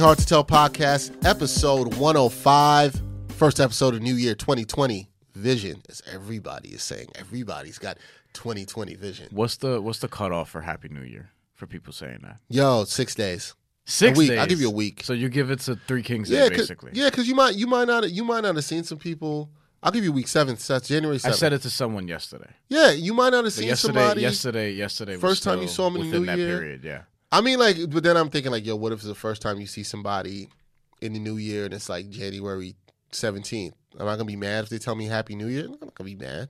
Hard to Tell podcast, episode 105, first episode of New Year 2020 vision, as everybody is saying. Everybody's got 2020 vision. What's the cutoff for Happy New Year for people saying that? Yo, 6 days. A week. I'll give you a week. So you give it to Three Kings Day, basically. Yeah, because you might not have seen some people. I'll give you week 7th. That's January 7th. I said it to someone yesterday. Yeah, you might not have seen somebody. Yesterday was first time you saw them in the New Year. Within that period, yeah. I mean, like, but then I'm thinking, like, yo, what if it's the first time you see somebody in the new year and it's, like, January 17th? Am I going to be mad if they tell me Happy New Year? I'm not going to be mad.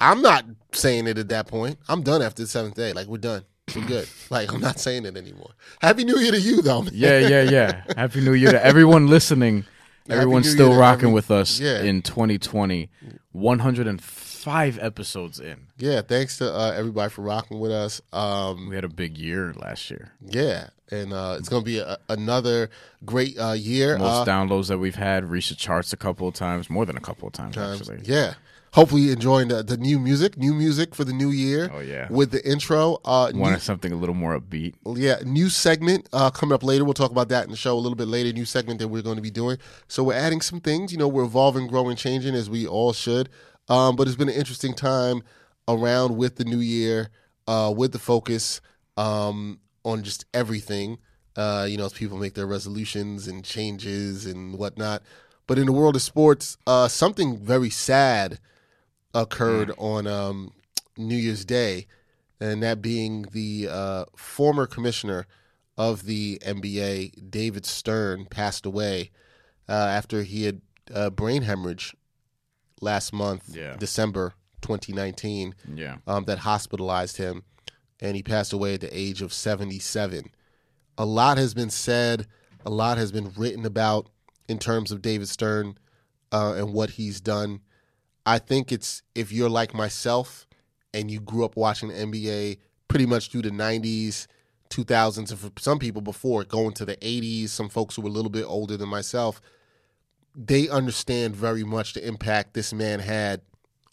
I'm not saying it at that point. I'm done after the 7th day. Like, we're done. We're good. Like, I'm not saying it anymore. Happy New Year to you, though. Man. Yeah. Happy New Year to everyone listening. Everyone's still rocking with us in 2020. 105 episodes in. Yeah, thanks to everybody for rocking with us. We had a big year last year. Yeah, and it's going to be another great year. Most downloads that we've had, reached the charts a couple of times, more than a couple of times actually. Yeah. Hopefully enjoying the new music for the new year. Oh, yeah. With the intro. Wanted something a little more upbeat. Yeah, new segment coming up later. We'll talk about that in the show a little bit later, new segment that we're going to be doing. So we're adding some things. You know, we're evolving, growing, changing, as we all should. But it's been an interesting time around with the new year, with the focus on just everything. You know, as people make their resolutions and changes and whatnot. But in the world of sports, something very sad occurred on New Year's Day, and that being the former commissioner of the NBA, David Stern, passed away after he had brain hemorrhage last month, December 2019, that hospitalized him, and he passed away at the age of 77. A lot has been said, a lot has been written about in terms of David Stern and what he's done. I think it's, if you're like myself and you grew up watching the NBA pretty much through the 90s, 2000s, and for some people before, going to the 80s, some folks who were a little bit older than myself, they understand very much the impact this man had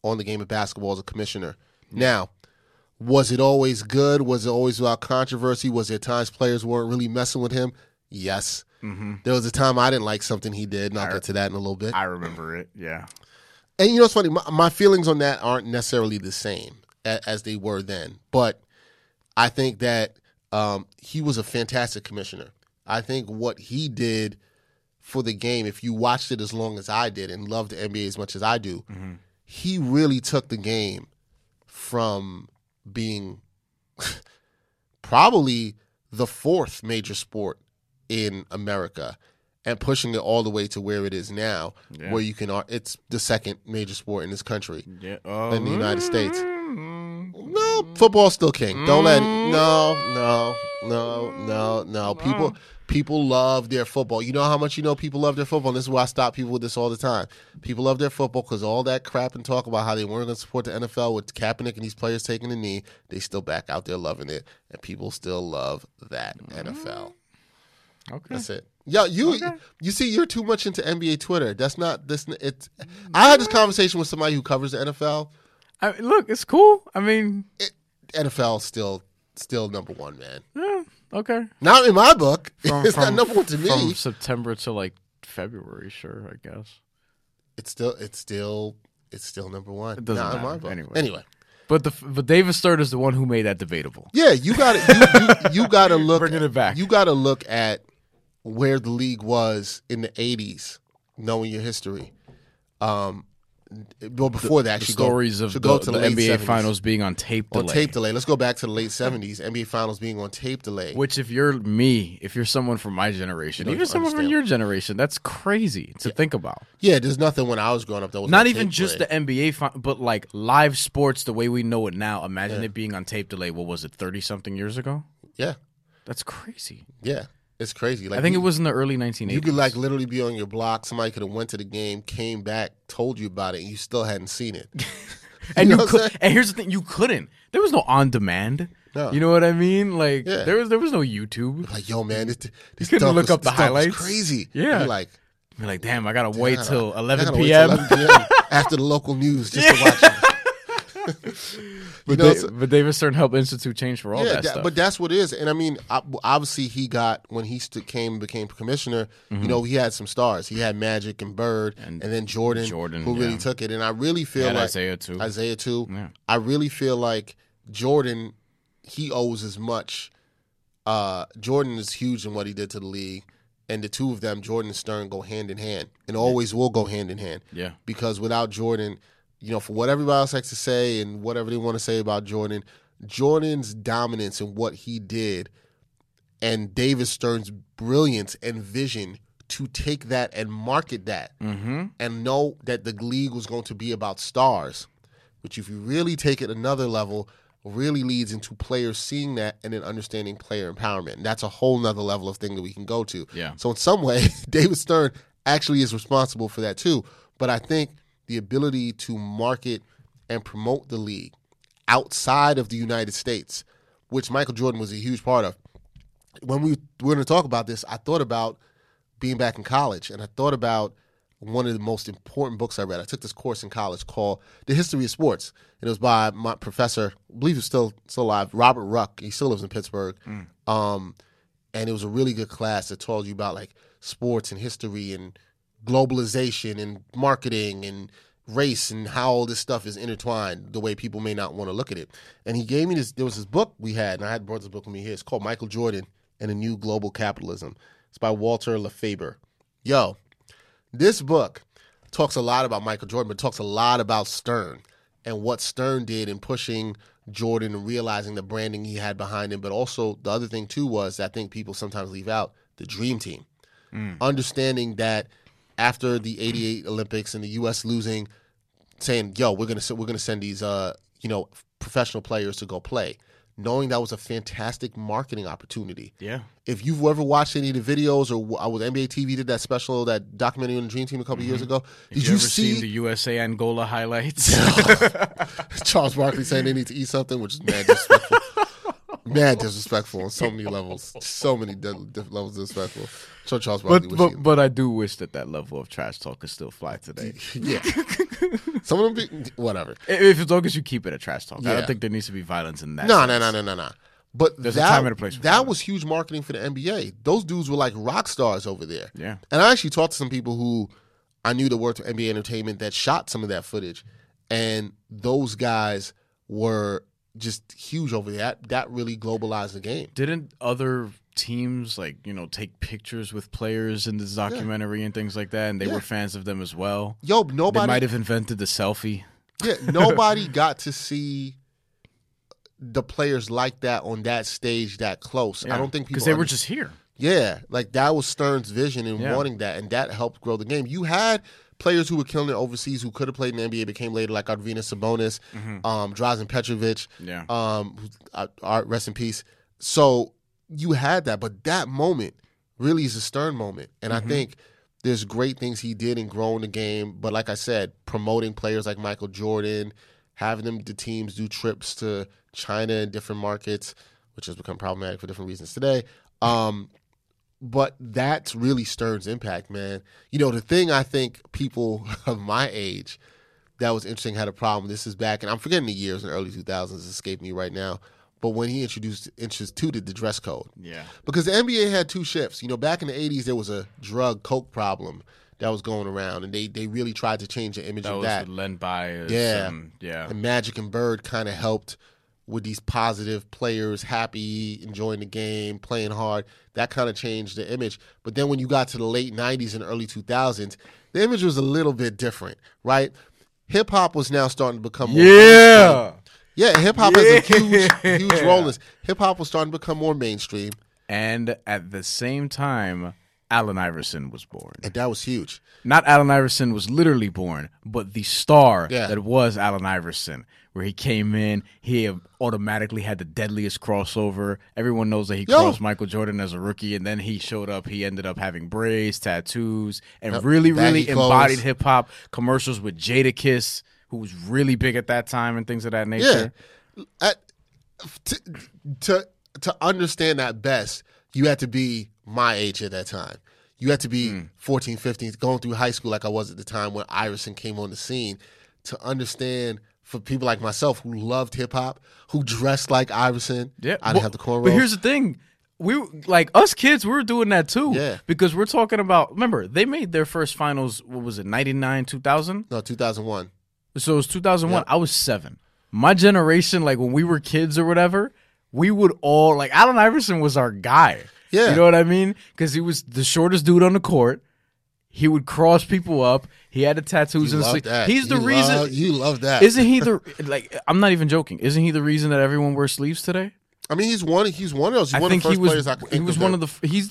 on the game of basketball as a commissioner. Now, was it always good? Was it always about controversy? Was there times players weren't really messing with him? Yes. Mm-hmm. There was a time I didn't like something he did, and I'll get to that in a little bit. I remember it, yeah. And you know what's funny? My feelings on that aren't necessarily the same as they were then. But I think that he was a fantastic commissioner. I think what he did for the game, if you watched it as long as I did and loved the NBA as much as I do, mm-hmm. he really took the game from being probably the fourth major sport in America and pushing it all the way to where it is now, where you can, it's the second major sport in this country, in the United States. No, football's still king. Don't let it, no. People love their football. You know how much people love their football? And this is why I stop people with this all the time. People love their football because all that crap and talk about how they weren't going to support the NFL with Kaepernick and these players taking the knee, they still back out there loving it. And people still love that NFL. Okay. That's it. Yeah, you see, you're too much into NBA Twitter. That's not this. It's. I had this conversation with somebody who covers the NFL. Look, it's cool. I mean, NFL still number one, man. Yeah. Okay. Not in my book. It's not number one to me. From September to like February, sure, I guess. It's still number one. It doesn't matter. In my book. Anyway. But David Stern is the one who made that debatable. Yeah, you got to look. Bringing it back. You got to look at where the league was in the 80s, knowing your history. Well, before that, the stories of the NBA 70s. Finals being on tape delay. On tape delay. Let's go back to the late 70s, NBA Finals being on tape delay. Which, if you're someone from my generation, even someone from your generation, that's crazy to think about. Yeah, there's nothing when I was growing up that was not on even tape just delay. The NBA, but like live sports the way we know it now. Imagine it being on tape delay. What was it, 30-something years ago? Yeah. That's crazy. Yeah. It's crazy. Like, I think it was in the early 1980s. You could like literally be on your block. Somebody could have went to the game, came back, told you about it, and you still hadn't seen it. And here's the thing: you couldn't. There was no on demand. No. You know what I mean? Like there was no YouTube. Like, yo, man, this you couldn't look up the highlights. Crazy. Yeah. You're like, damn, I gotta wait till 11 p.m. after the local news just to watch it. But David Stern helped institute change for all that stuff. But that's what it is. And I mean, obviously he got, when he came and became commissioner, you know, he had some stars. He had Magic and Bird and then Jordan who really took it. And I really feel like Isaiah too. Yeah. I really feel like Jordan, he owes as much. Jordan is huge in what he did to the league. And the two of them, Jordan and Stern, go hand in hand and always will go hand in hand. Yeah. Because without Jordan, you know, for what everybody else likes to say and whatever they want to say about Jordan, Jordan's dominance in what he did and David Stern's brilliance and vision to take that and market that and know that the league was going to be about stars, which if you really take it another level, really leads into players seeing that and then understanding player empowerment. And that's a whole nother level of thing that we can go to. Yeah. So in some way, David Stern actually is responsible for that too. But I think the ability to market and promote the league outside of the United States, which Michael Jordan was a huge part of. When we were going to talk about this, I thought about being back in college, and I thought about one of the most important books I read. I took this course in college called The History of Sports. It was by my professor, I believe he's still alive, Robert Ruck. He still lives in Pittsburgh. And it was a really good class that told you about like sports and history and globalization and marketing and race and how all this stuff is intertwined the way people may not want to look at it. And he gave me this, there was this book we had, and I had brought this book with me here. It's called Michael Jordan and the New Global Capitalism. It's by Walter LeFaber. Yo, this book talks a lot about Michael Jordan, but talks a lot about Stern and what Stern did in pushing Jordan and realizing the branding he had behind him. But also the other thing too was, I think people sometimes leave out the dream team. Understanding that after the '88 Olympics and the U.S. losing, saying, "Yo, we're gonna send these professional players to go play," knowing that was a fantastic marketing opportunity. Yeah. If you've ever watched any of the videos, or NBA TV did that special, that documentary on the Dream Team a couple years ago, did you ever see the USA Angola highlights? Charles Barkley saying they need to eat something, which is mad disrespectful. Mad disrespectful on so many levels. So many different levels disrespectful. So Charles Barkley but I do wish that level of trash talk could still fly today. Yeah. Some of them be whatever. If as long as you keep it a trash talk. Yeah. I don't think there needs to be violence in that. No. But there's a time and a place for that. That was huge marketing for the NBA. Those dudes were like rock stars over there. Yeah. And I actually talked to some people who I knew that worked with NBA Entertainment that shot some of that footage. And those guys were just huge over there. That really globalized the game. Didn't other teams take pictures with players in this documentary and things like that, and they were fans of them as well? Yo, nobody, they might have invented the selfie. Yeah, nobody got to see the players like that on that stage that close. Yeah. I don't think people, because they were just here. Yeah, like that was Stern's vision and wanting that, and that helped grow the game. You had players who were killing it overseas who could have played in the NBA became later, like Arvynas Sabonis, Drazen Petrovic, rest in peace. So you had that, but that moment really is a Stern moment. And I think there's great things he did in growing the game, but like I said, promoting players like Michael Jordan, having the teams do trips to China and different markets, which has become problematic for different reasons today. But that's really Stern's impact, man. You know, the thing I think people of my age that was interesting had a problem. This is back, and I'm forgetting the years in the early 2000s, escaped me right now. But when he instituted the dress code. Yeah. Because the NBA had two shifts. You know, back in the 80s, there was a drug coke problem that was going around, and they really tried to change the image of that. That was Len Bias. Yeah. And Magic and Bird kind of helped with these positive players, happy, enjoying the game, playing hard. That kind of changed the image. But then when you got to the late 90s and early 2000s, the image was a little bit different, right? Hip-hop was now starting to become more mainstream. Yeah, hip-hop has a huge role in this. Hip-hop was starting to become more mainstream. And at the same time, Allen Iverson was born. And that was huge. Not Allen Iverson was literally born, but the star that was Allen Iverson, where he came in, he automatically had the deadliest crossover. Everyone knows that he crossed Michael Jordan as a rookie, and then he showed up. He ended up having braids, tattoos, and really embodied hip-hop. Commercials with Jadakiss, who was really big at that time, and things of that nature. Yeah. To understand that best, you had to be my age at that time. You had to be 14, 15, going through high school like I was at the time when Iverson came on the scene. To understand, for people like myself who loved hip-hop, who dressed like Iverson, I didn't have the cornrows. But here's the thing. Us kids, we were doing that too. Yeah. Because we're talking about, remember, they made their first finals, what was it, 99, 2000? No, 2001. So it was 2001. Yeah. I was 7. My generation, like when we were kids or whatever, we would all, like, Allen Iverson was our guy. Yeah. You know what I mean? Because he was the shortest dude on the court. He would cross people up. He had the tattoos in the sleeve. He's the reason. You love that. Isn't he the, like, I'm not even joking. Isn't he the reason that everyone wears sleeves today? I mean, he's one of those. He's one of the first players I can think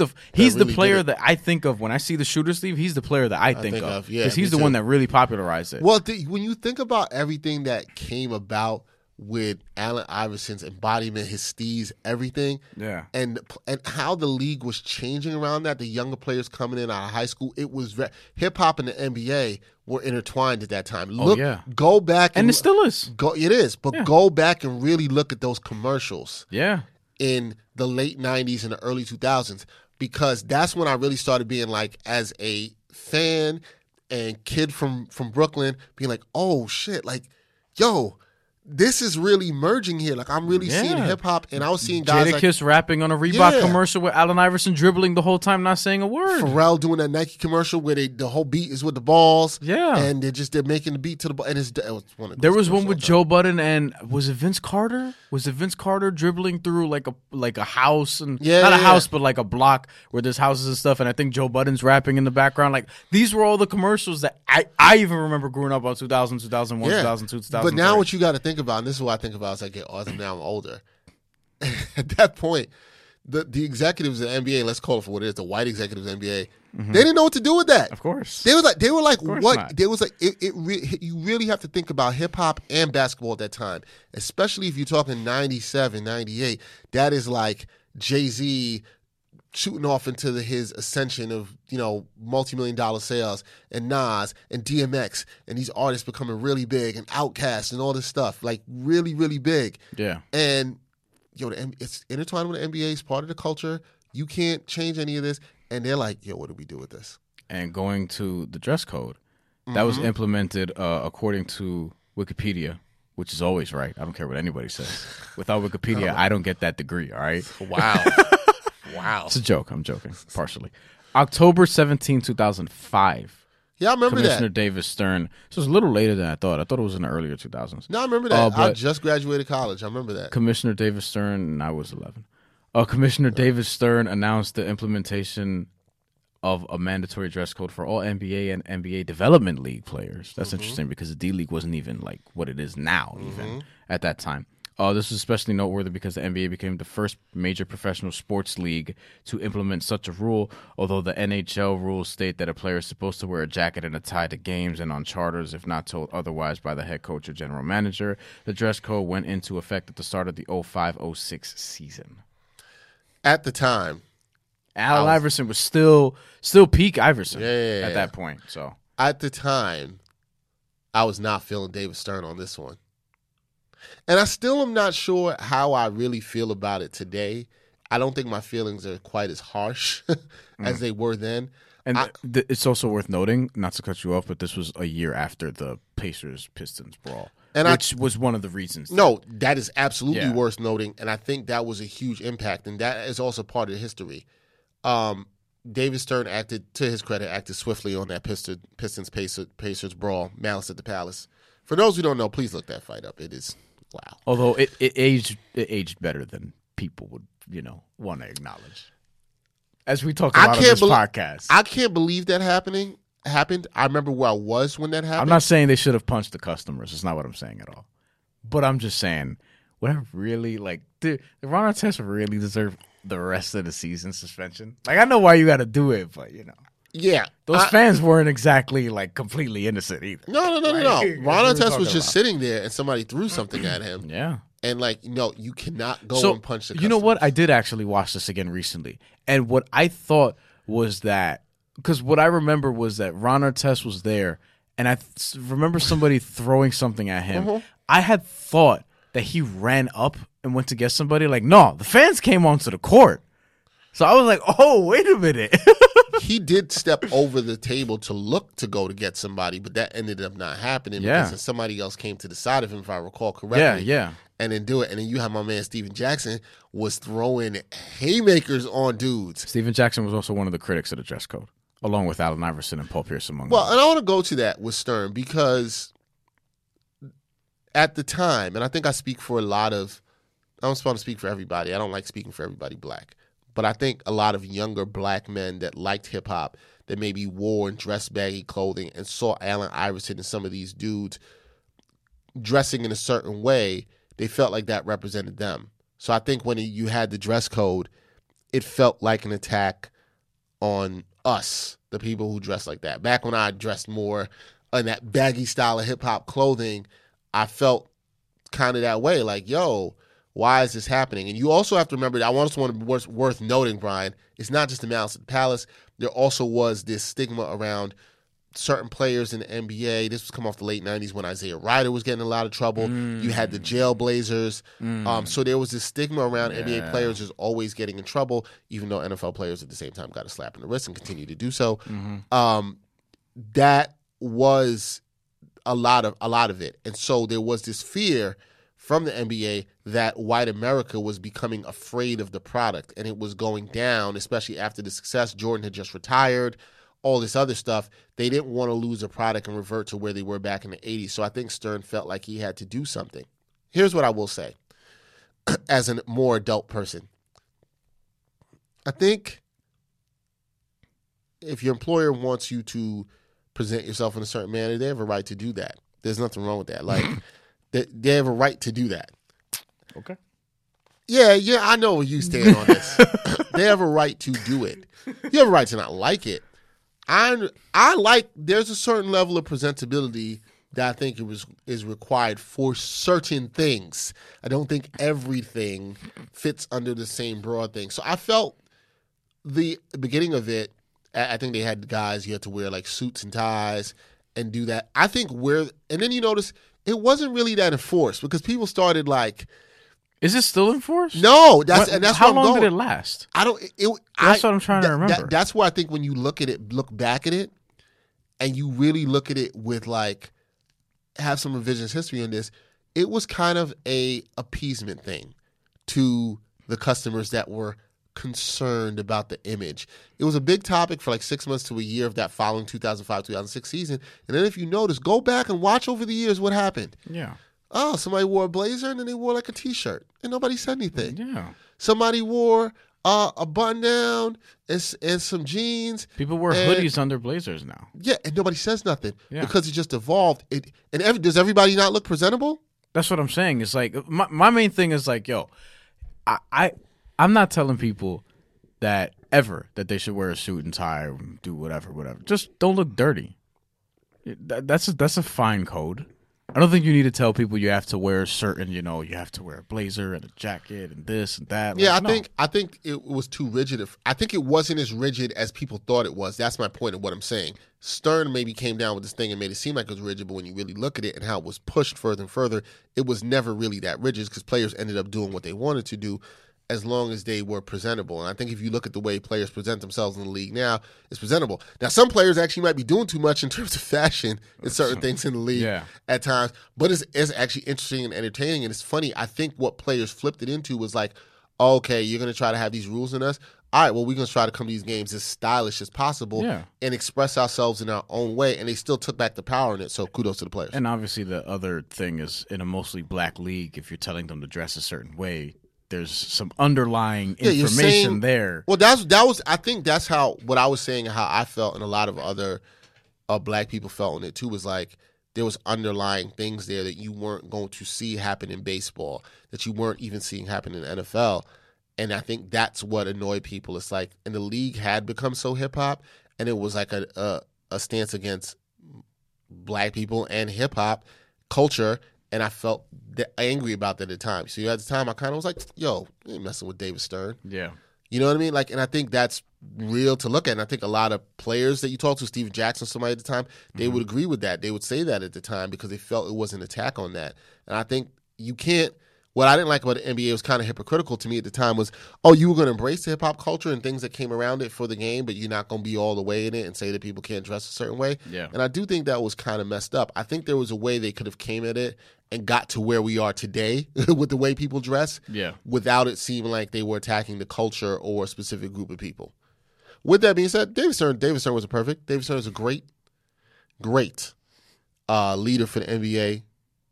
of. He's the player that I think of when I see the shooter sleeve. He's the player that I think of. Yeah, because he's the one that really popularized it. Well, when you think about everything that came about with Allen Iverson's embodiment, his steez, everything, and how the league was changing around that, the younger players coming in out of high school, it was hip-hop and the NBA were intertwined at that time. Go back. And it still is. It is, but go back and really look at those commercials in the late 90s and the early 2000s, because that's when I really started being like, as a fan and kid from Brooklyn, being like, oh, shit, like, yo, this is really merging here. Like, I'm really seeing hip-hop, and I was seeing guys Jadakiss rapping on a Reebok commercial with Allen Iverson dribbling the whole time, not saying a word. Pharrell doing that Nike commercial where the whole beat is with the balls. Yeah. And they're making the beat to the ball. And there was one with Joe Budden and, was it Vince Carter? Was it Vince Carter dribbling through like a house? And not a house, but like a block where there's houses and stuff, and I think Joe Budden's rapping in the background. Like, these were all the commercials that I even remember growing up on 2000, 2001, 2002, 2003. But now what you got to think about, and this is what I think about as I get older, now I'm older. At that point, the executives of the NBA, let's call it for what it is, the white executives of the NBA, they didn't know what to do with that. Of course. They were like, what? Not. There was like, you really have to think about hip-hop and basketball at that time, especially if you're talking 97, 98. That is like Jay-Z shooting off into his ascension of, multi-million-dollar sales, and Nas and DMX and these artists becoming really big, and Outkast and all this stuff, like really, really big. Yeah. And it's intertwined with the NBA. It's part of the culture. You can't change any of this. And they're like, what do we do with this? And going to the dress code, that was implemented according to Wikipedia. Which is always right. I don't care what anybody says. Without Wikipedia, I don't get that degree. All right. Wow. Wow. It's a joke. I'm joking, partially. October 17, 2005. Yeah, I remember that. Commissioner David Stern. This was a little later than I thought. I thought it was in the earlier 2000s. No, I remember that. I just graduated college. I remember that. Commissioner David Stern, and I was 11. Commissioner David Stern announced the implementation of a mandatory dress code for all NBA and NBA Development League players. That's interesting, because the D-League wasn't even like what it is now, even at that time. This is especially noteworthy because the NBA became the first major professional sports league to implement such a rule, although the NHL rules state that a player is supposed to wear a jacket and a tie to games and on charters if not told otherwise by the head coach or general manager. The dress code went into effect at the start of the 05-06 season. At the time, Allen Iverson was still peak Iverson at that point. So at the time, I was not feeling David Stern on this one. And I still am not sure how I really feel about it today. I don't think my feelings are quite as harsh as they were then. And it's also worth noting, not to cut you off, but this was a year after the Pacers-Pistons brawl, and which was one of the reasons. No, that is absolutely worth noting, and I think that was a huge impact, and that is also part of history. David Stern acted, to his credit, acted swiftly on that Pistons-Pacers brawl, Malice at the Palace. For those who don't know, please look that fight up. It is, wow. Although it aged better than people would, want to acknowledge. As we talk about this podcast. I can't believe that happened. I remember where I was when that happened. I'm not saying they should have punched the customers. It's not what I'm saying at all. But I'm just saying, we're really, dude, Ron Artest really deserved the rest of the season suspension. I know why you got to do it, but, Yeah. Those fans weren't exactly, completely innocent either. No. Ron Artest was just sitting there, and somebody threw something at him. Yeah. And, no, you cannot go and punch the customers. You know what? I did actually watch this again recently. And what I thought was that, because what I remember was that Ron Artest was there, and I remember somebody throwing something at him. Mm-hmm. I had thought that he ran up and went to get somebody. No, the fans came onto the court. So I was like, oh, wait a minute. He did step over the table to go to get somebody, but that ended up not happening because somebody else came to the side of him, if I recall correctly. Yeah. And then do it. And then you have my man Steven Jackson was throwing haymakers on dudes. Steven Jackson was also one of the critics of the dress code, along with Allen Iverson and Paul Pierce among them. Well, and I want to go to that with Stern because at the time, and I think I speak for a lot of, I don't want to speak for everybody. I don't like speaking for everybody black. But I think a lot of younger black men that liked hip-hop, that maybe wore and dressed baggy clothing and saw Allen Iverson and some of these dudes dressing in a certain way, they felt like that represented them. So I think when you had the dress code, it felt like an attack on us, the people who dress like that. Back when I dressed more in that baggy style of hip-hop clothing, I felt kind of that way, why is this happening? And you also have to remember, I also want to be worth noting, Brian, it's not just the Malice at the Palace. There also was this stigma around certain players in the NBA. This was come off the late 90s when Isaiah Ryder was getting in a lot of trouble. You had the Jailblazers. So there was this stigma around NBA players just always getting in trouble, even though NFL players at the same time got a slap in the wrist and continue to do so. That was a lot of it. And so there was this fear from the NBA that white America was becoming afraid of the product, and it was going down, especially after the success. Jordan had just retired, all this other stuff. They didn't want to lose a product and revert to where they were back in the 80s. So I think Stern felt like he had to do something. Here's what I will say as a more adult person. I think if your employer wants you to present yourself in a certain manner, they have a right to do that. There's nothing wrong with that. They have a right to do that. Okay. Yeah, I know where you stand on this. They have a right to do it. You have a right to not like it. There's a certain level of presentability that I think is required for certain things. I don't think everything fits under the same broad thing. So I felt the beginning of it, I think they had guys you had to wear suits and ties and do that. I think and then you notice it wasn't really that enforced because people started is it still enforced? No, that's how long did it last? I don't. That's what I'm trying to remember. That's where I think when you look back at it, and you really look at it with have some revisionist history in this, it was kind of a appeasement thing to the customers that were concerned about the image. It was a big topic for 6 months to a year of that following 2005-2006 season. And then if you notice, go back and watch over the years what happened. Yeah. Oh, somebody wore a blazer and then they wore a T-shirt and nobody said anything. Yeah. Somebody wore a button-down and some jeans. People wear hoodies under blazers now. Yeah, and nobody says nothing because it just evolved. Does everybody not look presentable? That's what I'm saying. It's my main thing is I'm not telling people that they should wear a suit and tie and do whatever. Just don't look dirty. That's a fine code. I don't think you need to tell people you have to wear you have to wear a blazer and a jacket and this and that. I think it was too rigid. I think it wasn't as rigid as people thought it was. That's my point of what I'm saying. Stern maybe came down with this thing and made it seem like it was rigid, but when you really look at it and how it was pushed further and further, it was never really that rigid because players ended up doing what they wanted to do as long as they were presentable. And I think if you look at the way players present themselves in the league now, it's presentable. Now, some players actually might be doing too much in terms of fashion in certain things in the league at times, but it's actually interesting and entertaining, and it's funny. I think what players flipped it into was okay, you're going to try to have these rules in us? all right, well, we're going to try to come to these games as stylish as possible and express ourselves in our own way. And they still took back the power in it, so kudos to the players. And obviously the other thing is in a mostly black league, if you're telling them to dress a certain way, there's some underlying information there. Well, that was. I think that's what I was saying, how I felt, and a lot of other black people felt in it too, was like there was underlying things there that you weren't going to see happen in baseball, that you weren't even seeing happen in the NFL. And I think that's what annoyed people. It's like, and the league had become so hip-hop, and it was like a stance against black people and hip-hop culture, and I felt angry about that at the time. So at the time, I kind of was like, yo, you ain't messing with David Stern. Yeah. You know what I mean? Like, and I think that's real to look at. And I think a lot of players that you talk to, Steve Jackson, somebody at the time, they would agree with that. They would say that at the time because they felt it was an attack on that. And I think you can't. What I didn't like about the NBA was kind of hypocritical to me at the time was, oh, you were going to embrace the hip-hop culture and things that came around it for the game, but you're not going to be all the way in it and say that people can't dress a certain way. Yeah. And I do think that was kind of messed up. I think there was a way they could have came at it and got to where we are today with the way people dress without it seeming like they were attacking the culture or a specific group of people. With that being said, David Stern wasn't perfect. David Stern is a great leader for the NBA,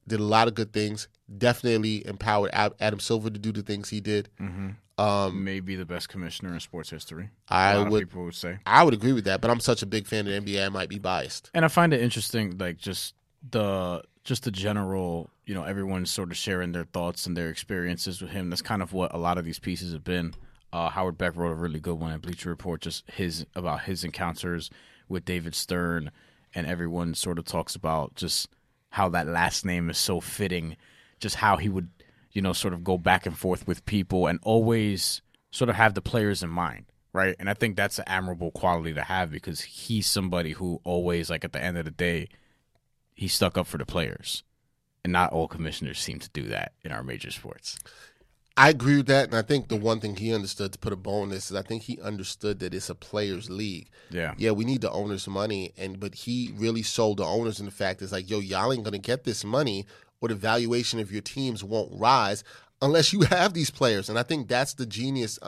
did a lot of good things. Definitely empowered Adam Silver to do the things he did. Mm-hmm. Maybe the best commissioner in sports history. A lot of people would say. I would agree with that, but I'm such a big fan of the NBA, I might be biased. And I find it interesting, like just the general, you know, everyone's sort of sharing their thoughts and their experiences with him. That's kind of what a lot of these pieces have been. Howard Beck wrote a really good one at Bleacher Report, just about his encounters with David Stern, and everyone sort of talks about just how that last name is so fitting. Just how he would, you know, sort of go back and forth with people and always sort of have the players in mind, right? And I think that's an admirable quality to have because he's somebody who always, like, at the end of the day, he stuck up for the players. And not all commissioners seem to do that in our major sports. I agree with that, and I think the one thing he understood, to put a bow on this, is I think he understood that it's a players' league. Yeah, we need the owners' money, but he really sold the owners in the fact it's like, yo, y'all ain't going to get this money, or the valuation of your teams won't rise unless you have these players. And I think that's the genius.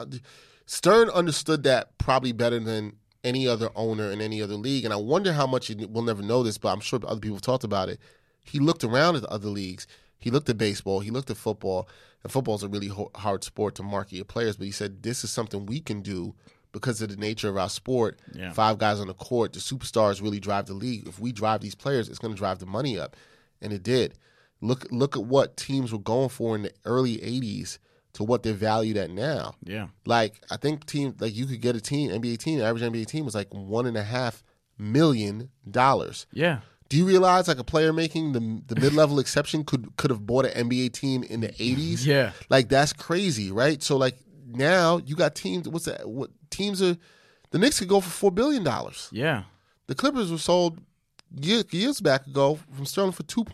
Stern understood that probably better than any other owner in any other league. And I wonder how much, we'll never know this, but I'm sure other people have talked about it. He looked around at the other leagues. He looked at baseball. He looked at football. And football's a really hard sport to market your players. But he said, this is something we can do because of the nature of our sport. Yeah. 5 guys on the court, the superstars really drive the league. If we drive these players, it's going to drive the money up. And it did. Look at what teams were going for in the early 80s to what they're valued at now. Yeah. Like, I think you could get a team, NBA team, the average NBA team was like $1.5 million. Yeah. Do you realize like a player making the mid-level exception could have bought an NBA team in the 80s? Yeah. Like, that's crazy, right? So like now you got teams, the Knicks could go for $4 billion. Yeah. The Clippers were sold years back ago from Sterling for $2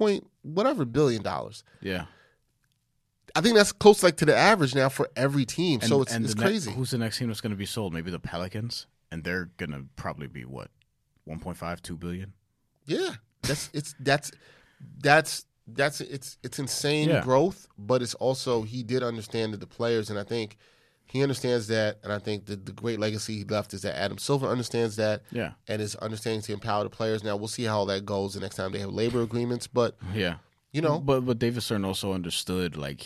billion. Yeah. I think that's close like to the average now for every team. And, so it's crazy. Who's the next team that's going to be sold? Maybe the Pelicans? And they're going to probably be what? 1.5, 2 billion? Yeah. That's insane growth, but it's also he did understand that the players, and I think he understands that, and I think the great legacy he left is that Adam Silver understands that, and is understanding to empower the players. Now, we'll see how that goes the next time they have labor agreements, but you know. But David Stern also understood, like,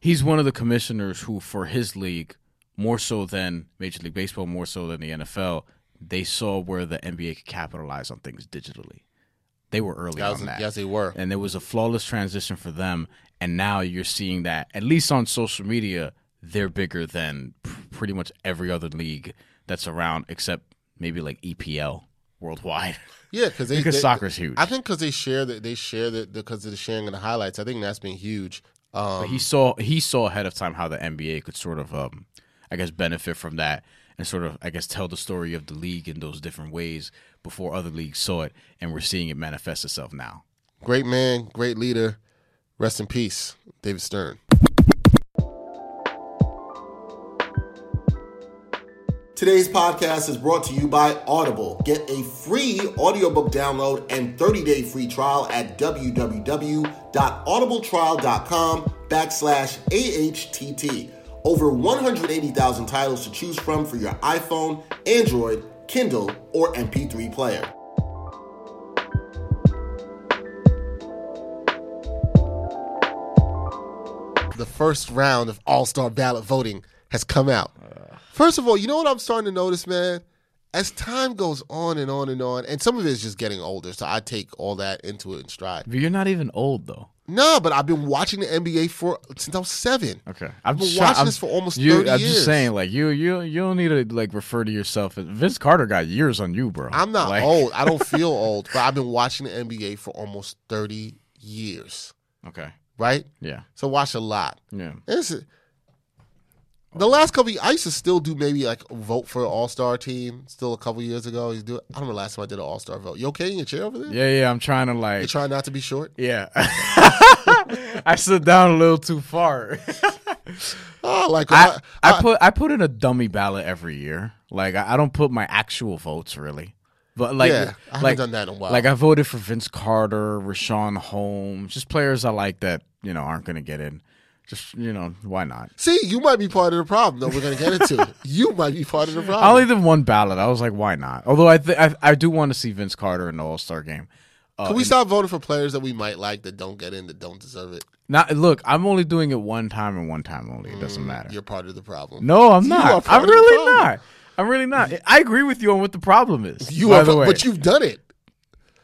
he's one of the commissioners who, for his league, more so than Major League Baseball, more so than the NFL, they saw where the NBA could capitalize on things digitally. They were early on that. Yes, they were. And there was a flawless transition for them, and now you're seeing that, at least on social media, they're bigger than pretty much every other league that's around except maybe like EPL worldwide. Yeah, because soccer's huge. I think because because of the sharing of the highlights. I think that's been huge. But he saw ahead of time how the NBA could sort of, I guess, benefit from that and sort of, I guess, tell the story of the league in those different ways before other leagues saw it, and we're seeing it manifest itself now. Great man, great leader. Rest in peace, David Stern. Today's podcast is brought to you by Audible. Get a free audiobook download and 30-day free trial at www.audibletrial.com/AHTT. Over 180,000 titles to choose from for your iPhone, Android, Kindle, or MP3 player. The first round of all-star ballot voting has come out. First of all, you know what I'm starting to notice, man? As time goes on and on and on, and some of it is just getting older, so I take all that into it in stride. But you're not even old, though. No, but I've been watching the NBA since I was 7. Okay, I've been watching this for almost 30 years. I'm just saying, like you don't need to like refer to yourself as Vince Carter got years on you, bro. I'm not old. I don't feel old, but I've been watching the NBA for almost 30 years. Okay, right? Yeah. So watch a lot. Yeah. The last couple of years, I used to still do maybe like vote for an all-star team still a couple of years ago. I don't know the last time I did an all-star vote. You okay in your chair over there? Yeah, I'm trying to like... You're trying not to be short? Yeah. I stood down a little too far. I put in a dummy ballot every year. Like I don't put my actual votes really. But like, yeah, I haven't done that in a while. Like I voted for Vince Carter, Rashawn Holmes, just players I like that, you know, aren't going to get in. Just, you know, why not? See, you might be part of the problem, though. We're going to get into it. You might be part of the problem. I only did one ballot. I was like, why not? Although I do want to see Vince Carter in the All-Star game. Can we stop voting for players that we might like that don't get in, that don't deserve it? Look, I'm only doing it one time and one time only. It doesn't matter. You're part of the problem. No, I'm not. I'm really not. I agree with you on what the problem is. But you've done it.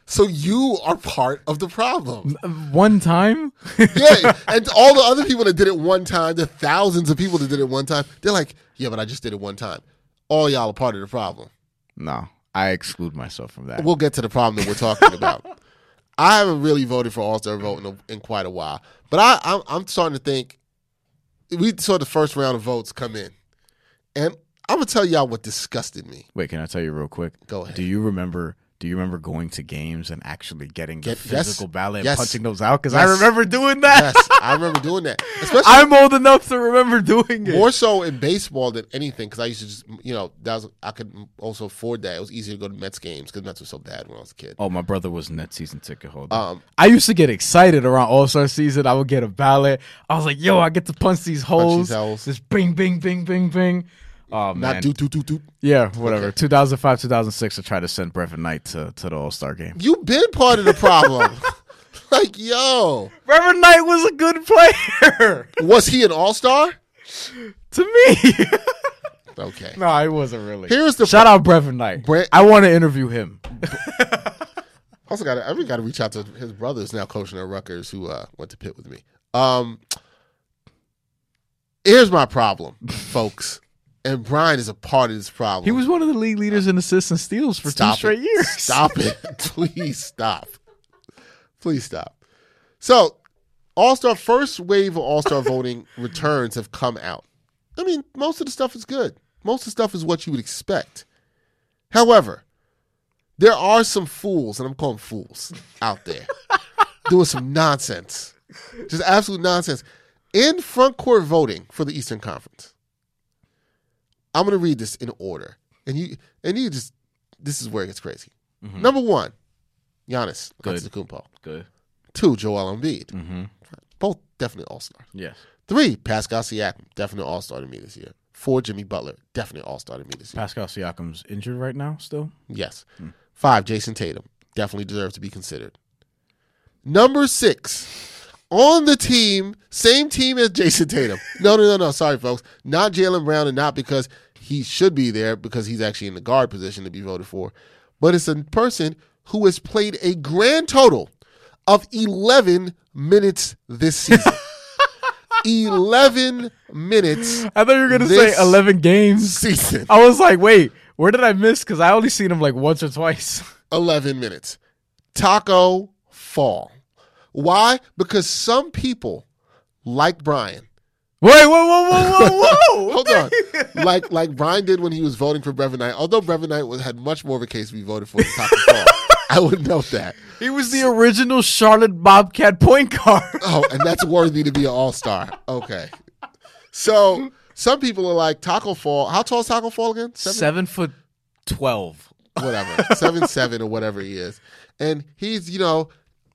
So you are part of the problem. One time? Yeah, and all the other people that did it one time, the thousands of people that did it one time, they're like, yeah, but I just did it one time. All y'all are part of the problem. No, I exclude myself from that. We'll get to the problem that we're talking about. I haven't really voted for all-star vote in quite a while. But I'm starting to think, we saw the first round of votes come in. And I'm going to tell y'all what disgusted me. Wait, can I tell you real quick? Go ahead. Do you remember going to games and actually getting the physical ballot and punching those out? Because I remember doing that. Yes, I remember doing that. Especially I'm old enough to remember doing it. More so in baseball than anything, because I used to just, you know, I could also afford that. It was easier to go to Mets games because Mets were so bad when I was a kid. Oh, my brother was a Mets season ticket holder. I used to get excited around All-Star season. I would get a ballot. I was like, yo, I get to punch these holes. Just bing, bing, bing, bing, bing. Oh, man. Not doot. Yeah, whatever. Okay. 2005, 2006, I tried to send Brevin Knight to the All-Star game. You've been part of the problem. Like, yo. Brevin Knight was a good player. Was he an All-Star? To me. Okay. No, he wasn't really. Here's the Shout out Brevin Knight. I want to interview him. Also, I got to reach out to his brothers now coaching at Rutgers who went to Pitt with me. Here's my problem, folks. And Brian is a part of this problem. He was one of the league leaders in assists and steals for two straight years. Stop it. Please stop. Please stop. So, all-star first wave of all-star voting returns have come out. I mean, most of the stuff is good. Most of the stuff is what you would expect. However, there are some fools, and I'm calling fools, out there doing some nonsense. Just absolute nonsense. In front court voting for the Eastern Conference. I'm going to read this in order. And you just, this is where it gets crazy. Mm-hmm. Number one, Giannis Antetokounmpo. Good. 2, Joel Embiid. Mm-hmm. Both definite all-star. Yes. 3, Pascal Siakam. Definite all-star to me this year. 4, Jimmy Butler. Definite all-star to me this year. Pascal Siakam's injured right now still? Yes. 5, Jason Tatum. Definitely deserves to be considered. Number 6. On the team, same team as Jason Tatum. No. Sorry, folks. Not Jaylen Brown, and not because he should be there, because he's actually in the guard position to be voted for. But it's a person who has played a grand total of 11 minutes this season. 11 minutes. I thought you were going to say 11 games. Season. I was like, wait, where did I miss? Because I only seen him like once or twice. 11 minutes. Taco Fall. Why? Because some people, like Brian. Wait, whoa. Hold on. Like Brian did when he was voting for Brevin Knight, although Brevin Knight had much more of a case to be voted for than Taco Fall. I would note that. He was the original Charlotte Bobcat point guard. Oh, and that's worthy to be an all-star. Okay. So some people are like, Taco Fall. How tall is Taco Fall again? 7'12". Whatever. 7'7" or whatever he is. And he's, you know...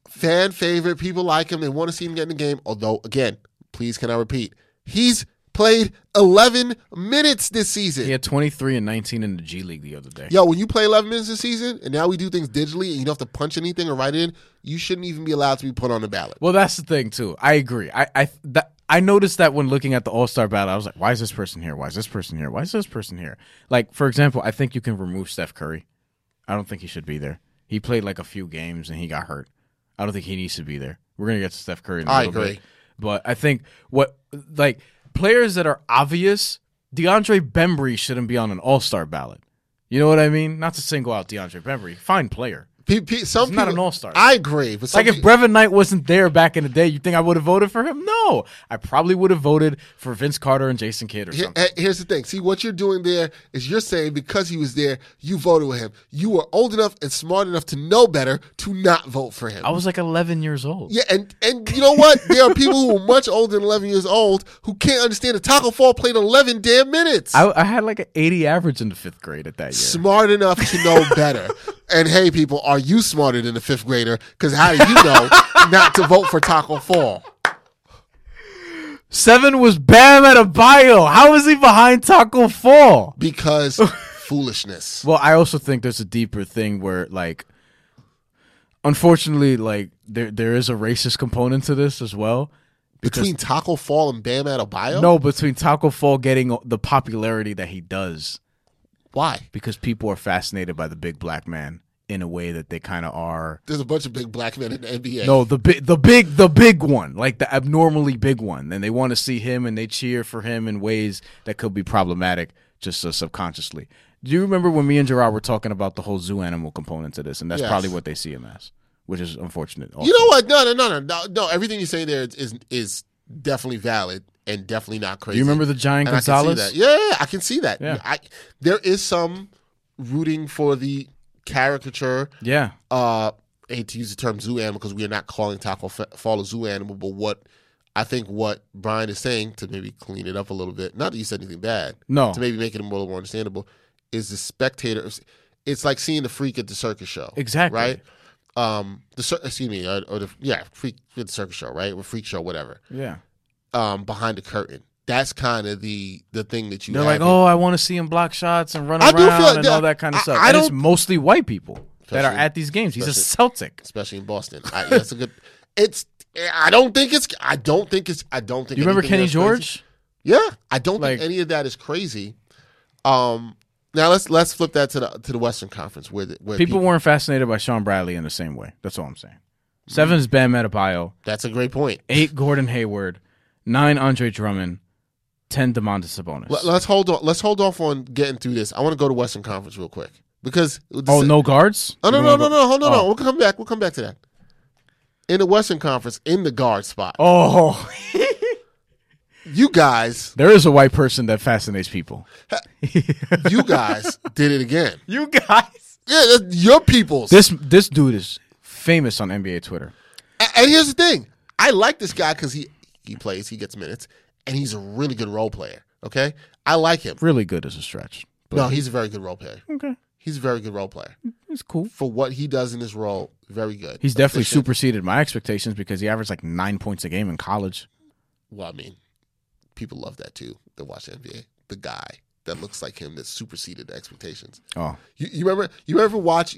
fan favorite, people like him, they want to see him get in the game. Although, again, please can I repeat, he's played 11 minutes this season. He had 23 and 19 in the G League the other day. Yo, when you play 11 minutes this season, and now we do things digitally, and you don't have to punch anything or write it in, you shouldn't even be allowed to be put on the ballot. Well, that's the thing, too. I agree. I noticed that when looking at the All-Star ballot, I was like, why is this person here? Why is this person here? Why is this person here? Like, for example, I think you can remove Steph Curry. I don't think he should be there. He played like a few games, and he got hurt. I don't think he needs to be there. We're going to get to Steph Curry in a little bit. But I think what, like, players that are obvious, DeAndre Bembry shouldn't be on an All-Star ballot. You know what I mean? Not to single out DeAndre Bembry. Fine player. Some He's not an All-Star. I agree. But like, if Brevin Knight wasn't there back in the day, you think I would have voted for him? No. I probably would have voted for Vince Carter and Jason Kidd or something. Here's the thing. See, what you're doing there is you're saying because he was there, you voted with him. You were old enough and smart enough to know better to not vote for him. I was like 11 years old. Yeah, and you know what? There are people who are much older than 11 years old who can't understand that Taco Fall played 11 damn minutes. I had like an 80 average in the fifth grade at that year. Smart enough to know better. And hey, people, are you smarter than the fifth grader? Because how do you know not to vote for Taco Fall? 7 was Bam Adebayo. How is he behind Taco Fall? Because foolishness. Well, I also think there's a deeper thing where, like, unfortunately, like, there is a racist component to this as well. Between Taco Fall and Bam Adebayo? No, between Taco Fall getting the popularity that he does. Why? Because people are fascinated by the big black man in a way that they kind of are. There's a bunch of big black men in the NBA. No, the big one, like the abnormally big one. And they want to see him and they cheer for him in ways that could be problematic just so subconsciously. Do you remember when me and Gerard were talking about the whole zoo animal component to this? And that's probably what they see him as, which is unfortunate. Also. You know what? No. Everything you say there is definitely valid. And definitely not crazy. Do you remember the Giant Gonzalez? Yeah, I can see that. Yeah. There is some rooting for the caricature. Yeah. I hate to use the term zoo animal because we are not calling Taco Fall a zoo animal, but I think what Brian is saying, to maybe clean it up a little bit, not that you said anything bad, no, to maybe make it a little more understandable, is the spectator. It's like seeing the freak at the circus show. Exactly. Right? Freak at the circus show, right? Or freak show, whatever. Yeah. Behind the curtain. That's kind of the thing that you They're have. Like, oh, I want to see him block shots and run around like and all that kind of stuff. And it's mostly white people that are at these games. He's a Celtic. Especially in Boston. That's a good... I don't think You remember Kenny George? Yeah. I don't think any of that is crazy. Now let's flip that to the Western Conference where people weren't fascinated by Sean Bradley in the same way. That's all I'm saying. 7 is Bam Adebayo. That's a great point. 8, Gordon Hayward. 9, Andre Drummond. 10, Domantas Sabonis. Let's hold off on getting through this. I want to go to Western Conference real quick because no guards. Oh no. Hold on. We'll come back to that. In the Western Conference, in the guard spot. Oh, you guys. There is a white person that fascinates people. You guys did it again. You guys. Yeah, that's your peoples. This dude is famous on NBA Twitter. And here's the thing. I like this guy because he plays, he gets minutes, and he's a really good role player, okay? I like him. Really good as a stretch. But no, he's a very good role player. Okay. He's a very good role player. He's cool. For what he does in his role, very good. He's definitely superseded my expectations because he averaged like 9 points a game in college. Well, I mean, people love that too. They watch the NBA. The guy that looks like him that superseded expectations. Oh. You ever watch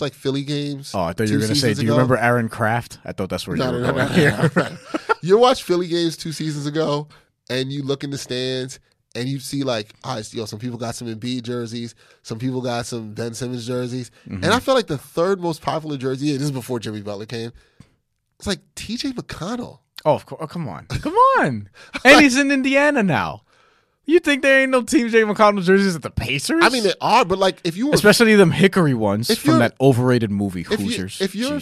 like Philly games? Oh, I thought you were going to say, do you remember Aaron Kraft? I thought that's where you were going here. Right. You watch Philly games 2 seasons ago, and you look in the stands, and you see, like, some people got some Embiid jerseys, some people got some Ben Simmons jerseys, mm-hmm. and I feel like the third most popular jersey, and this is before Jimmy Butler came, it's like T.J. McConnell. Oh, of course. Oh, come on. Come on. And he's in Indiana now. You think there ain't no T.J. McConnell jerseys at the Pacers? I mean, there are, but, like, if you were... Especially them hickory ones from that overrated movie, Hoosiers. If you're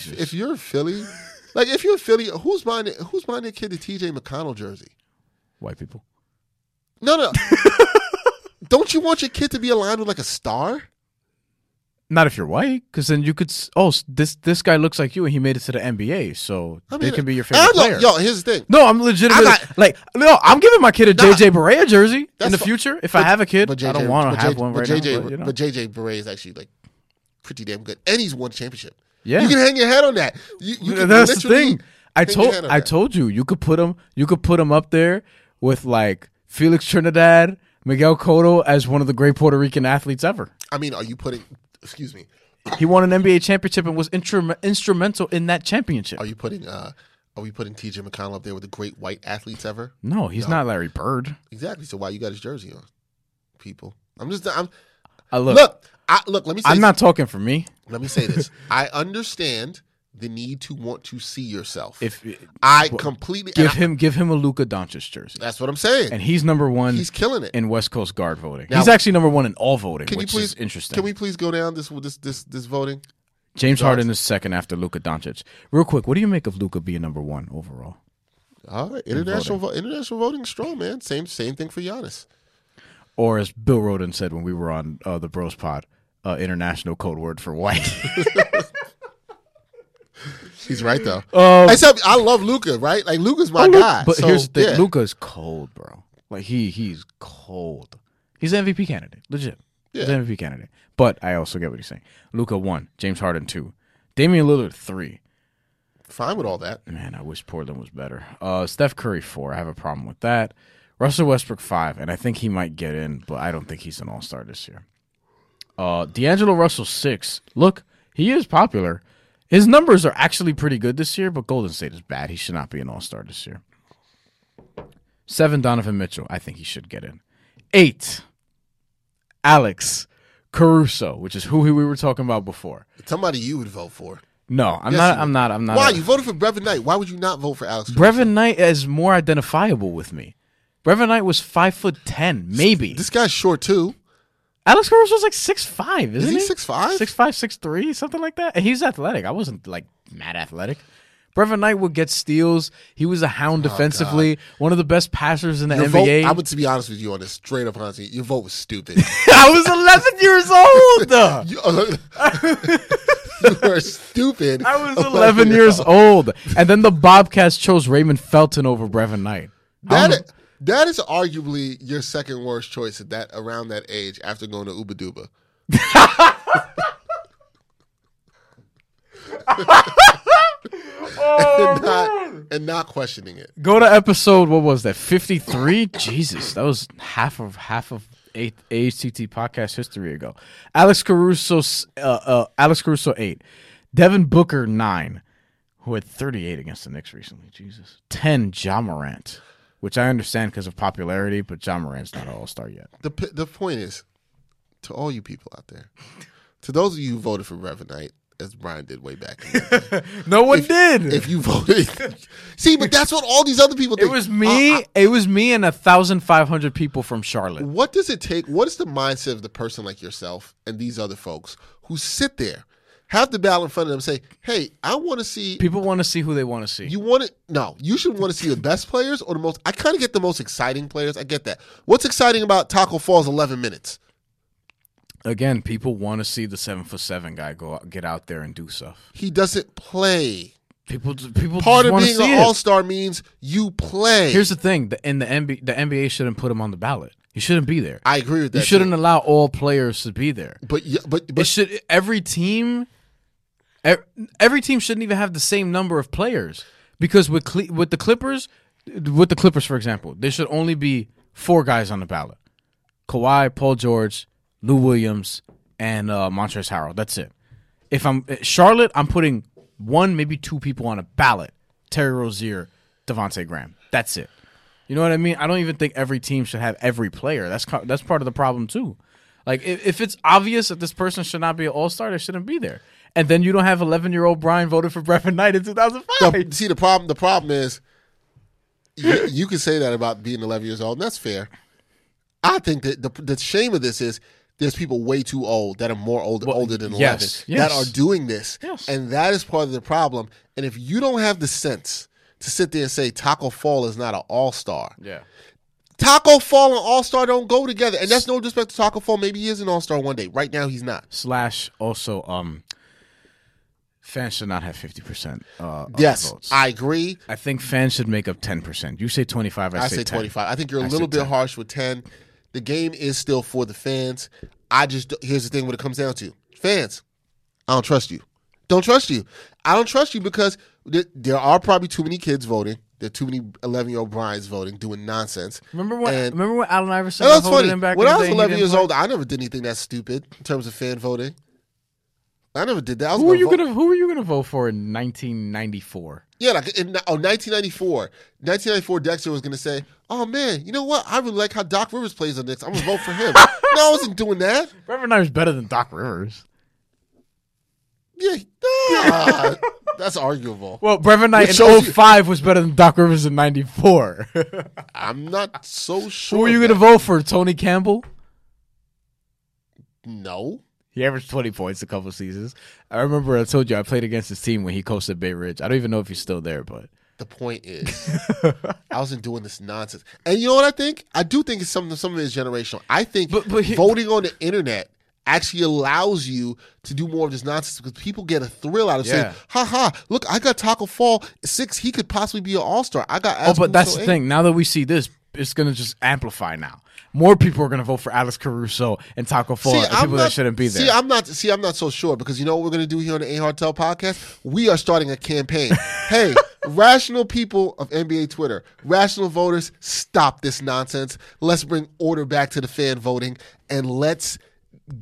Philly... Like, if you're Philly, who's buying their kid the T.J. McConnell jersey? White people. No. Don't you want your kid to be aligned with, like, a star? Not if you're white, because then you could, this guy looks like you, and he made it to the NBA, so they can be your favorite player. Yo, here's the thing. No, I'm legitimate. I'm giving my kid a J.J. Barea jersey in the future if I have a kid. I don't want to have one right now. But J.J. Barea is actually, like, pretty damn good, and he's won a championship. Yeah. You can hang your head on that. You can That's the thing. I told you could put him up there with like Felix Trinidad, Miguel Cotto as one of the great Puerto Rican athletes ever. I mean, are you putting... Excuse me. He won an NBA championship and was instrumental in that championship. Are you putting... Are we putting T.J. McConnell up there with the great white athletes ever? No, he's not Larry Bird. Exactly. So why you got his jersey on, people? Look. Let me. I'm not talking for me. Let me say this. I understand the need to want to see yourself. Give him a Luka Doncic jersey. That's what I'm saying. And he's number one. He's killing it in West Coast guard voting. Now, he's actually number one in all voting, which is interesting. Can we please go down this voting? James Harden is second after Luka Doncic. Real quick, what do you make of Luka being number one overall? All right, international voting is strong, man. Same thing for Giannis. Or as Bill Roden said when we were on the Bros Pod, international code word for white. He's right though. Except I love Luka, right? Like Luka's my guy. But so, here's the thing: Luka's cold, bro. Like he's cold. He's an MVP candidate, legit. Yeah. He's an MVP candidate. But I also get what he's saying. Luka 1, James Harden 2, Damian Lillard 3. Fine with all that. Man, I wish Portland was better. Steph Curry 4. I have a problem with that. Russell Westbrook 5, and I think he might get in, but I don't think he's an all-star this year. D'Angelo Russell 6. Look, he is popular. His numbers are actually pretty good this year, but Golden State is bad. He should not be an all-star this year. 7, Donovan Mitchell. I think he should get in. 8, Alex Caruso, which is who we were talking about before. Somebody you would vote for. No, I'm not. Why? You voted for Brevin Knight. Why would you not vote for Alex Caruso? Brevin Knight is more identifiable with me. Brevin Knight was 5'10", maybe. This guy's short, too. Alex Caruso's like 6'5", isn't he? Is he 6'5"? 6'5", 6'3", something like that. And he's athletic. I wasn't, like, mad athletic. Brevin Knight would get steals. He was a hound defensively. God. One of the best passers in the NBA. To be honest with you on this, straight up honesty, your vote was stupid. I was 11 years old. You were stupid. I was 11 years old. And then the Bobcats chose Raymond Felton over Brevin Knight. That is arguably your second worst choice at that around that age after going to Uba Duba. Oh, and not questioning it. Go to episode, what was that, 53? Jesus, that was half of ACT podcast history ago. Alex Caruso 8, Devin Booker 9, who had 38 against the Knicks recently. Jesus, 10, Ja Morant, which I understand because of popularity, but Ja Morant's not an all-star yet. The point is, to all you people out there, to those of you who voted for Brevin Knight, as Brian did way back. If you voted. See, but that's what all these other people think. It was me. It was me and 1,500 people from Charlotte. What does it take? What is the mindset of the person like yourself and these other folks who sit there, have the ballot in front of them, say, hey, I want to see. People want to see who they want to see. You should want to see the best players or the most. I kind of get the most exciting players. I get that. What's exciting about Taco Fall's 11 minutes? Again, people want to see the 7-for-7 guy get out there and do stuff. He doesn't play. People part of being an all-star means you play. Here's the thing: the NBA shouldn't put him on the ballot. He shouldn't be there. I agree with that. You shouldn't allow all players to be there. But should every team shouldn't even have the same number of players because with the Clippers, for example, there should only be 4 guys on the ballot: Kawhi, Paul George, Lou Williams, and Montrezl Harrell. That's it. If I'm Charlotte, I'm putting 1, maybe 2 people on a ballot. Terry Rozier, Devontae Graham. That's it. You know what I mean? I don't even think every team should have every player. That's part of the problem, too. Like, if it's obvious that this person should not be an all-star, they shouldn't be there. And then you don't have 11-year-old Brian voted for Brevin Knight in 2005. See, the problem is you can say that about being 11 years old, and that's fair. I think that the shame of this is there's people way too old that are older than 11 that are doing this. Yes. And that is part of the problem. And if you don't have the sense to sit there and say Taco Fall is not an all-star. Yeah. Taco Fall and all-star don't go together. And that's no disrespect to Taco Fall. Maybe he is an all-star one day. Right now he's not. Slash also fans should not have 50% yes, votes. I agree. I think fans should make up 10%. You say 25, I say 10. 25. I think you're a little bit harsh with 10. The game is still for the fans. Here's the thing what it comes down to. Fans, I don't trust you. Don't trust you. I don't trust you because there are probably too many kids voting There are too many 11-year-old Brians voting, doing nonsense. Remember when Allen Iverson was holding him back in the day? When I was 11 years old, I never did anything that stupid in terms of fan voting. I never did that. Who were you going to vote for in 1994? Yeah, like in 1994. 1994, Dexter was going to say, oh, man, you know what? I really like how Doc Rivers plays on this. I'm going to vote for him. No, I wasn't doing that. Brevin Knight was better than Doc Rivers. Yeah. That's arguable. Well, Brevin Knight in 05 was better than Doc Rivers in 94. I'm not so sure. Who were you going to vote for, Tony Campbell? No. He averaged 20 points a couple of seasons. I remember I told you I played against his team when he coached at Bay Ridge. I don't even know if he's still there, but. The point is, I wasn't doing this nonsense. And you know what I think? I do think it's some of it is generational. I think voting on the internet actually allows you to do more of this nonsense because people get a thrill out of saying, ha ha, look, I got Taco Fall 6. He could possibly be an all-star. I got Alex but that's the thing. Now that we see this, it's going to just amplify now. More people are going to vote for Alex Caruso and Taco Fall and people that shouldn't be there. I'm not so sure because you know what we're going to do here on the Ain't Hard to Tell podcast? We are starting a campaign. Hey, rational people of NBA Twitter, rational voters, stop this nonsense. Let's bring order back to the fan voting and let's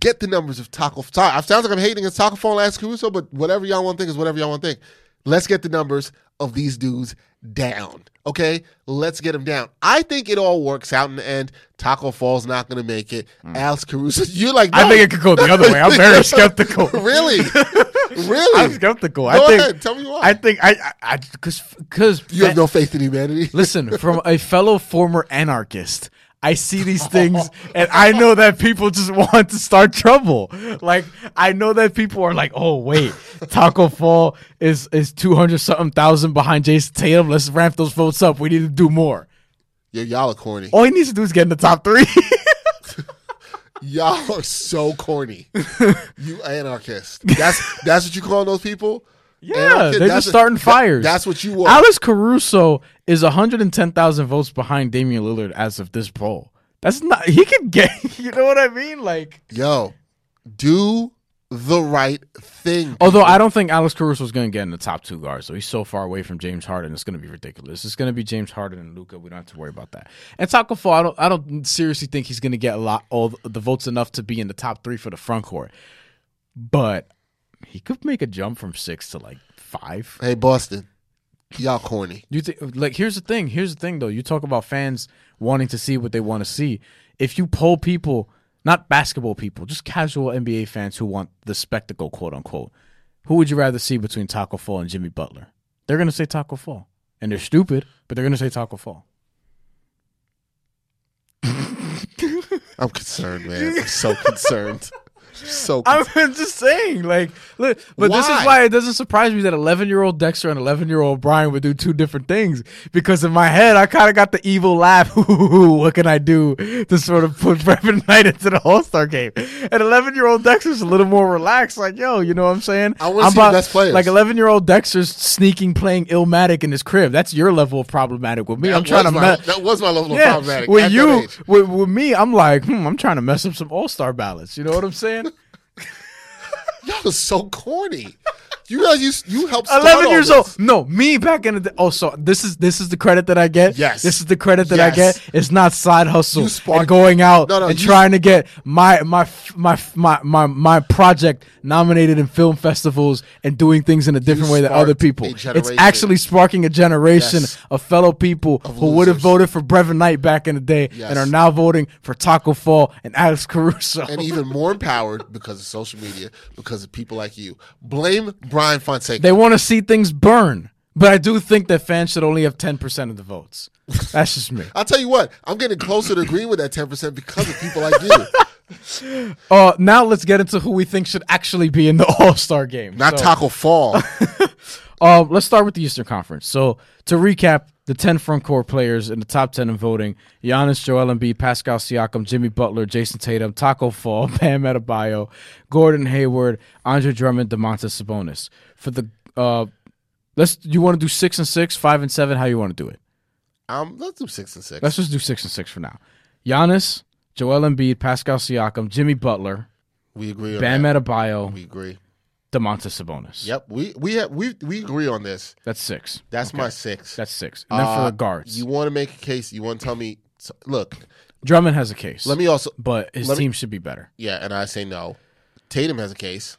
get the numbers of Taco Fall. Sorry, I sound like I'm hating on Taco Fall and Alex Caruso, but whatever y'all want to think is whatever y'all want to think. Let's get the numbers of these dudes down. Okay, let's get him down. I think it all works out in the end. Taco Fall's not going to make it. Alex Caruso, you're like, no. I think it could go the other way. I'm very skeptical. Really? I'm skeptical. Go ahead. Tell me why. I think because you have no faith in humanity. Listen, from a fellow former anarchist, I see these things, and I know that people just want to start trouble. Like, I know that people are like, oh, wait, Taco Fall is 200-something thousand behind Jason Tatum. Let's ramp those votes up. We need to do more. Yeah, y'all are corny. All he needs to do is get in the top 3. Y'all are so corny. You anarchists. That's what you call those people? Yeah, they're just starting fires. That's what you want. Alex Caruso is 110,000 votes behind Damian Lillard as of this poll. That's not. He can get. You know what I mean? Like, yo, do the right thing. Although I don't think Alex Caruso is going to get in the top 2 guards. So he's so far away from James Harden. It's going to be ridiculous. It's going to be James Harden and Luka. We don't have to worry about that. And Taco Fall, I don't seriously think he's going to get all the votes enough to be in the top 3 for the front court. But he could make a jump from 6 to like 5. Hey, Boston, y'all corny. You think? Like, here's the thing. Here's the thing, though. You talk about fans wanting to see what they want to see. If you poll people, not basketball people, just casual NBA fans who want the spectacle, quote unquote, who would you rather see between Taco Fall and Jimmy Butler? They're going to say Taco Fall. And they're stupid, but they're going to say Taco Fall. I'm concerned, man. I'm so concerned. I'm just saying, like, look, but why? This is why it doesn't surprise me that 11-year-old Dexter and 11-year-old Brian would do two different things. Because in my head, I kind of got the evil laugh. What can I do to sort of put Brevin Knight into the All-Star game? And 11-year-old Dexter's a little more relaxed. Like, yo, you know what I'm saying? I want to see the best players. Like, 11-year-old Dexter's sneaking, playing Illmatic in his crib. That's your level of problematic with me. That was my level of problematic. With me, I'm like, I'm trying to mess up some All-Star ballots. You know what I'm saying? Y'all are so corny. You guys, you helped. 11 years old. No, me back in the day. Oh, so this is the credit that I get. Yes, this is the credit that I get. It's not side hustle and going out and trying to get my project nominated in film festivals and doing things in a different way than other people. It's actually sparking a generation of fellow people who would have voted for Brevin Knight back in the day and are now voting for Taco Fall and Alex Caruso. And even more empowered because of social media, because of people like you. Blame Brian Fonseca. They want to see things burn. But I do think that fans should only have 10% of the votes. That's just me. I'll tell you what. I'm getting closer to agreeing with that 10% because of people like you. Now let's get into who we think should actually be in the All-Star game. Taco Fall. Let's start with the Eastern Conference. So to recap, the 10 front court players in the top 10 in voting: Giannis, Joel Embiid, Pascal Siakam, Jimmy Butler, Jason Tatum, Taco Fall, Bam Adebayo, Gordon Hayward, Andre Drummond, Domantas Sabonis. For the you want to do 6 and 6, 5 and 7? How you want to do it? Let's do 6 and 6. Let's just do 6 and 6 for now. Giannis, Joel Embiid, Pascal Siakam, Jimmy Butler. We agree. Bam Adebayo. We agree. Domantas Sabonis. Yep, we agree on this. That's six. That's okay. My six. That's six. And then for guards, you want to make a case. You want to tell me, look, Drummond has a case. Let me also, but his team should be better. Yeah, and I say no. Tatum has a case.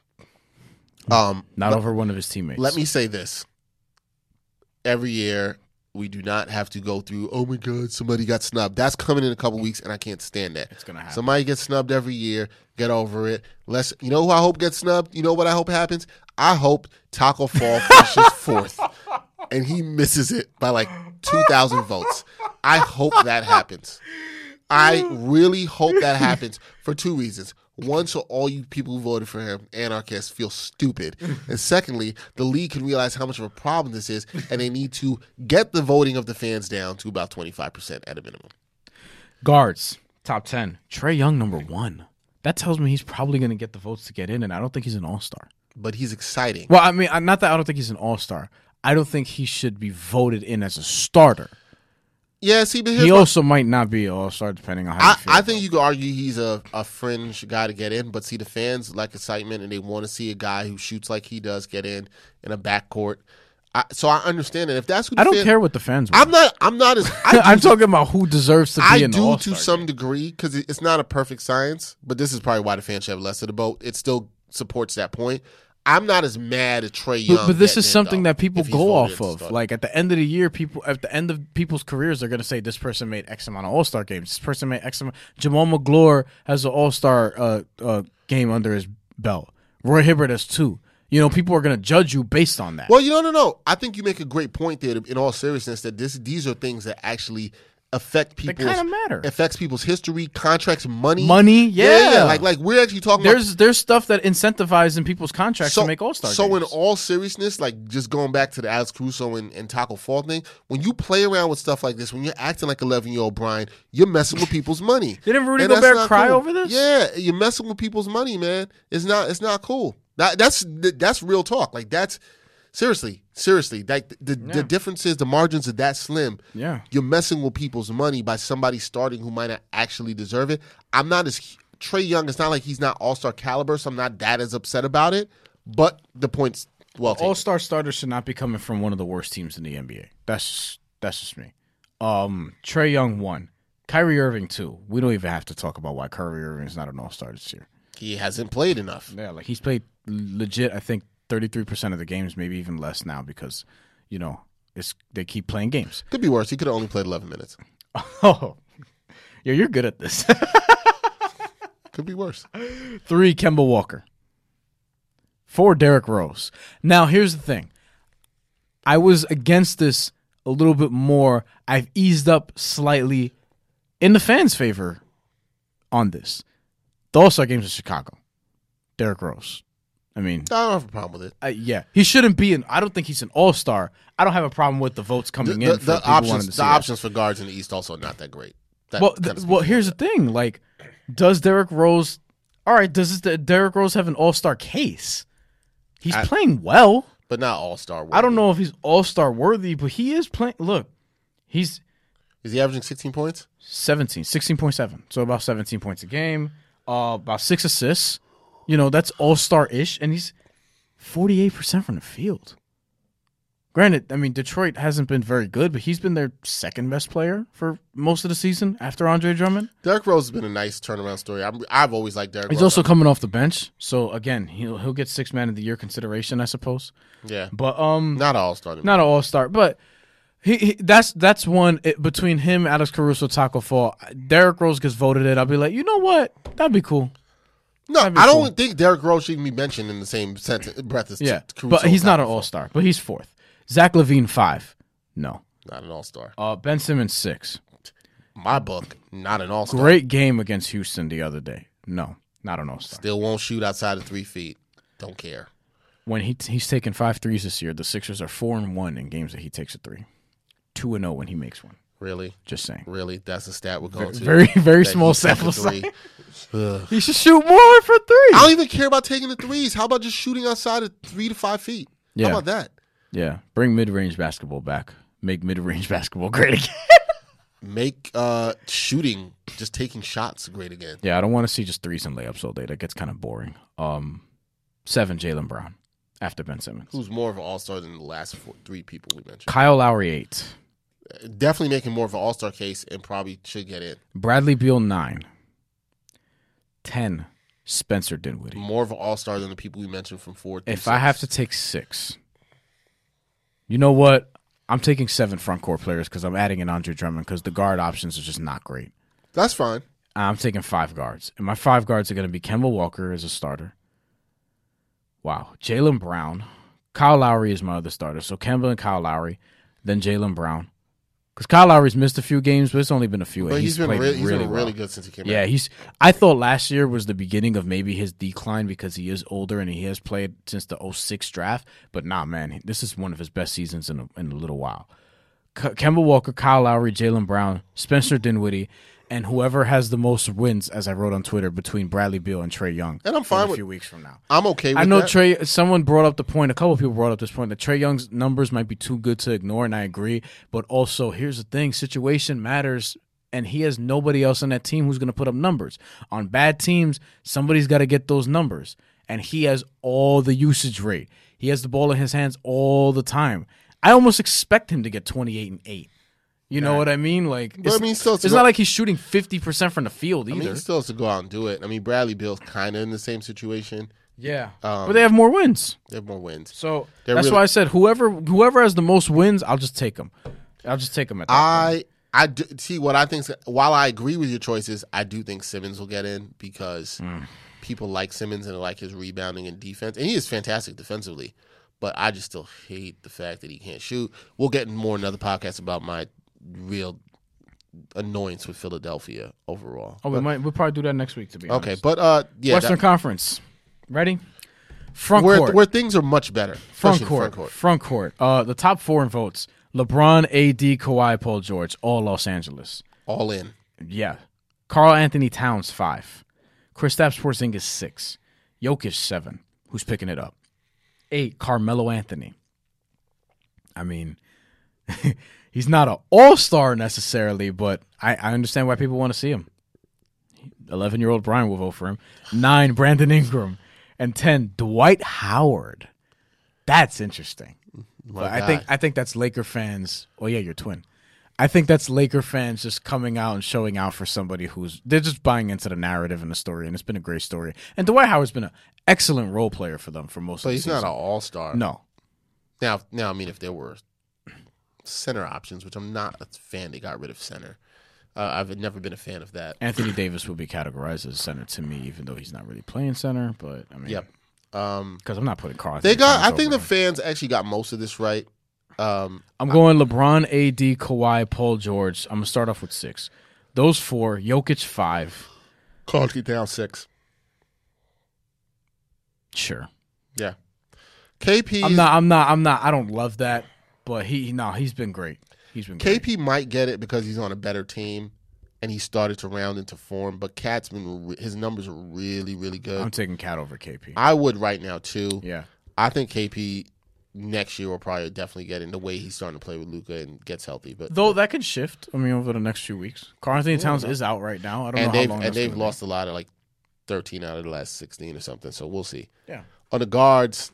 Not over one of his teammates. Let me say this. Every year, we do not have to go through, oh my God, somebody got snubbed. That's coming in a couple weeks, and I can't stand that. It's going to happen. Somebody gets snubbed every year. Get over it. You know who I hope gets snubbed? You know what I hope happens? I hope Taco Fall finishes fourth, and he misses it by like 2,000 votes. I hope that happens. I really hope that happens for two reasons. One, so all you people who voted for him, anarchists, feel stupid. And secondly, the league can realize how much of a problem this is, and they need to get the voting of the fans down to about 25% at a minimum. Guards, top 10. Trey Young, number one. That tells me he's probably going to get the votes to get in, and I don't think he's an all-star. But he's exciting. Well, I mean, not that I don't think he's an all-star. I don't think he should be voted in as a starter. Yeah, see, but he also might not be an all-star depending on how you feel. I think you could argue he's a fringe guy to get in, but see, the fans like excitement, and they want to see a guy who shoots like he does get in a backcourt. So I understand that. If that's who the I don't fans, care what the fans want. I'm not as I'm talking about who deserves to be in the all-star. I do to some degree because it's not a perfect science, but this is probably why the fans should have less of the vote. It still supports that point. I'm not as mad at Trey Young. But this is something that people go off of. Like at the end of the year, at the end of people's careers, they're going to say this person made X amount of All-Star games. This person made X amount. Jamal McGlory has an All-Star game under his belt. Roy Hibbert has two. You know, people are going to judge you based on that. Well, you know, no. I think you make a great point there. In all seriousness, that these are things that actually affect people. It kind of matter. Affects people's history, contracts, money. Yeah. Like we're actually talking. There's stuff that incentivizes in people's contracts to make all-star. So games. In all seriousness, like just going back to the Alex Caruso and Taco Fall thing, when you play around with stuff like this, when you're acting like 11-year-old Brian, you're messing with people's money. Didn't Rudy Gobert cry over this? Yeah, you're messing with people's money, man. It's not cool. That's real talk. Like that's. Seriously, like the difference is the margins are that slim. Yeah, you're messing with people's money by somebody starting who might not actually deserve it. I'm not as Trey Young. It's not like he's not all-star caliber, so I'm not that as upset about it. But the points, well, all-star starters should not be coming from one of the worst teams in the NBA. That's just me. Trey Young 1, Kyrie Irving 2. We don't even have to talk about why Kyrie Irving is not an all-star this year. He hasn't played enough. Yeah, like he's played legit. I think. 33% of the games, maybe even less now because, you know, they keep playing games. Could be worse. He could have only played 11 minutes. Oh. Yeah, you're good at this. Could be worse. 3, Kemba Walker. 4, Derrick Rose. Now, here's the thing. I was against this a little bit more. I've eased up slightly in the fans' favor on this. The All-Star games in Chicago. Derrick Rose. I mean, I don't have a problem with it. Yeah, he shouldn't be an. I don't think he's an all-star. I don't have a problem with the votes coming in. The options for guards in the East also are not that great. Here's the thing. Like, does Derrick Rose? All right, does Derrick Rose have an all-star case? He's playing well, but not all-star worthy. I don't know if he's all-star worthy, but he is playing. Look, is he averaging 16 points? 16.7. So about 17 points a game. About 6 assists. You know, that's all-star-ish, and he's 48% from the field. Granted, I mean, Detroit hasn't been very good, but he's been their second-best player for most of the season after Andre Drummond. Derrick Rose has been a nice turnaround story. I've always liked Derrick Rose. He's also coming off the bench, so, again, he'll get Sixth Man of the Year consideration, I suppose. Yeah. But not an all-star. Not an all-star, but that's one. Between him, Alex Caruso, Taco Fall, Derrick Rose gets voted in. I'll be like, you know what? That'd be cool. No, I don't think Derrick Rose should be mentioned in the same breath as Caruso. But he's not an all-star. But he's 4th. Zach LaVine 5. No. Not an all-star. Ben Simmons 6. My book, not an all-star. Great game against Houston the other day. No, not an all-star. Still won't shoot outside of 3 feet. Don't care. When he's taken 5 threes this year, the Sixers are 4-1 in games that he takes a 3. 2-0 when he makes one. Really? Just saying. Really? That's a stat we're going to. Very, very small sample size. He should shoot more for 3. I don't even care about taking the threes. How about just shooting outside of 3 to 5 feet? Yeah. How about that? Yeah. Bring mid-range basketball back. Make mid-range basketball great again. Make shooting, just taking shots great again. Yeah, I don't want to see just threes and layups all day. That gets kind of boring. 7, Jaylen Brown. after Ben Simmons. Who's more of an all-star than the last three people we mentioned? Kyle Lowry, 8. Definitely making more of an all-star case and probably should get in. Bradley Beal, 9. 10, Spencer Dinwiddie. More of an all-star than the people we mentioned from 4 through 6. If I have to take 6, you know what? I'm taking 7 frontcourt players because I'm adding in Andre Drummond because the guard options are just not great. That's fine. I'm taking 5 guards. And my 5 guards are going to be Kemba Walker as a starter. Wow. Jaylen Brown. Kyle Lowry is my other starter. So Kemba and Kyle Lowry. Then Jaylen Brown. Because Kyle Lowry's missed a few games, but it's only been a few. But he's been really good since he came out. I thought last year was the beginning of maybe his decline because he is older and he has played since the 2006 draft. But nah, man, this is one of his best seasons in a little while. Kemba Walker, Kyle Lowry, Jaylen Brown, Spencer Dinwiddie, and whoever has the most wins, as I wrote on Twitter, between Bradley Beal and Trey Young. And I'm fine with a few weeks from now. I'm okay with that. I know Trey. Someone brought up the point. A couple people brought up this point that Trey Young's numbers might be too good to ignore, and I agree. But also, here's the thing: situation matters, and he has nobody else on that team who's going to put up numbers. On bad teams, somebody's got to get those numbers, and he has all the usage rate. He has the ball in his hands all the time. I almost expect him to get 28 and 8. You know what I mean? Like, it's not like he's shooting 50% from the field either. I mean, he still has to go out and do it. I mean, Bradley Beal's kind of in the same situation. Yeah, but they have more wins. So that's why I said whoever has the most wins, I'll just take them. At that point. I do, see what I think. While I agree with your choices, I do think Simmons will get in because people like Simmons and like his rebounding and defense, and he is fantastic defensively. But I just still hate the fact that he can't shoot. We'll get more in another podcast about my real annoyance with Philadelphia overall. Oh, we'll probably do that next week, to be honest. Okay, but Western Conference. Ready? Front court. Where things are much better. Front court. The top 4 in votes. LeBron, AD, Kawhi, Paul George, all Los Angeles. All in. Yeah. Karl Anthony Towns, 5. Kristaps Porzingis, 6. Jokic, 7. Who's picking it up? 8, Carmelo Anthony. I mean, he's not an all-star necessarily, but I understand why people want to see him. 11-year-old Brian will vote for him. 9, Brandon Ingram. And 10, Dwight Howard. That's interesting. But I think that's Laker fans. Oh, yeah, your twin. I think that's Laker fans just coming out and showing out for somebody they're just buying into the narrative and the story, and it's been a great story. And Dwight Howard's been an excellent role player for them for most of the season. But he's not an all-star. No. Now, I mean, if there were center options, which I'm not a fan, they got rid of center. I've never been a fan of that. Anthony Davis will be categorized as center to me, even though he's not really playing center. But, I mean, because I'm not putting Carl. I think the fans actually got most of this right. I'm going LeBron, AD, Kawhi, Paul George. I'm going to start off with 6. Those 4, Jokic, 5. Karl Anthony Towns, 6. Sure. Yeah. KP. I'm not. I don't love that, but he's been great. KP might get it because he's on a better team and he started to round into form, but Cat's been, his numbers are really, really good. I'm taking Cat over KP. I would right now, too. Yeah. I think KP next year will probably definitely get in the way he's starting to play with Luka and gets healthy. But though that could shift, I mean, over the next few weeks. Karl Anthony Towns is out right now. I don't know how long. And they've lost a lot of, like, 13 out of the last 16 or something, so we'll see. Yeah. On the guards,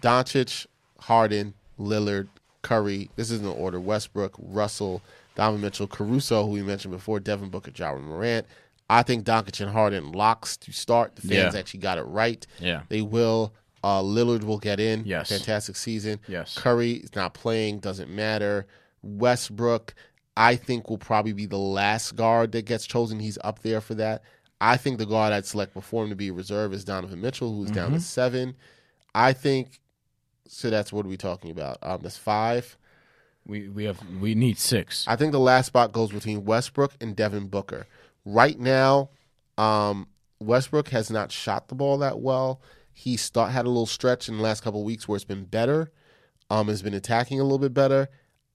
Doncic, Harden, Lillard, Curry. This is in order. Westbrook, Russell, Donovan Mitchell, Caruso, who we mentioned before, Devin Booker, Ja Morant. I think Doncic and Harden locks to start. The fans actually got it right. Yeah. They will. Lillard will get in. Yes. Fantastic season. Yes. Curry is not playing. Doesn't matter. Westbrook, I think, will probably be the last guard that gets chosen. He's up there for that. I think the guard I'd select before him to be a reserve is Donovan Mitchell, who's down to 7. I think. So that's what we're talking about. That's 5. We need 6. I think the last spot goes between Westbrook and Devin Booker. Right now, Westbrook has not shot the ball that well. He had a little stretch in the last couple of weeks where it's been better, has been attacking a little bit better.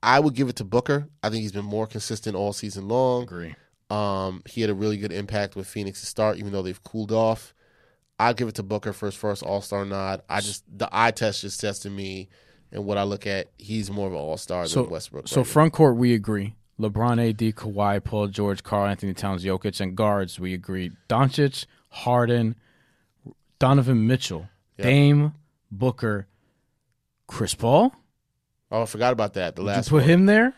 I would give it to Booker. I think he's been more consistent all season long. Agree. He had a really good impact with Phoenix to start, even though they've cooled off. I'll give it to Booker for his first all-star nod. The eye test just tested me, and what I look at, he's more of an all-star than Westbrook. So front court, we agree. LeBron, AD, Kawhi, Paul George, Karl Anthony Towns, Jokic, and guards, we agree. Doncic, Harden, Donovan Mitchell, Dame, Booker, Chris Paul. Oh, I forgot about that. The last one. Did you put him there?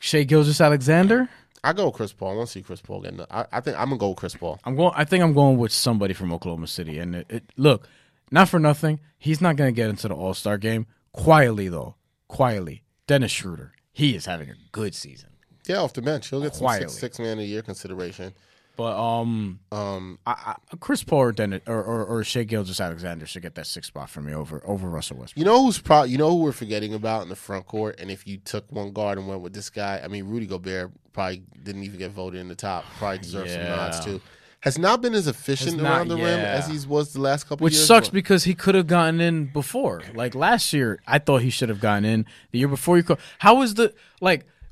Shai Gilgeous-Alexander. I go Chris Paul. I don't see Chris Paul getting. I think I'm gonna go with Chris Paul. I think I'm going with somebody from Oklahoma City. And look, not for nothing, he's not gonna get into the All-Star game. Quietly though, Dennis Schroeder. He is having a good season. Yeah, off the bench, he'll get quietly. Some six-man a year consideration. But Chris Paul or Dennis or Shai Gilgeous-Alexander should get that sixth spot for me over Russell Westbrook. You know who's probably who we're forgetting about in the front court, and if you took one guard and went with this guy, I mean Rudy Gobert probably didn't even get voted in the top. Probably deserves some nods too. Has not been as efficient around the rim as he was the last couple of years. Which sucks because he could have gotten in before. Like last year, I thought he should have gotten in. The year before you called. How is the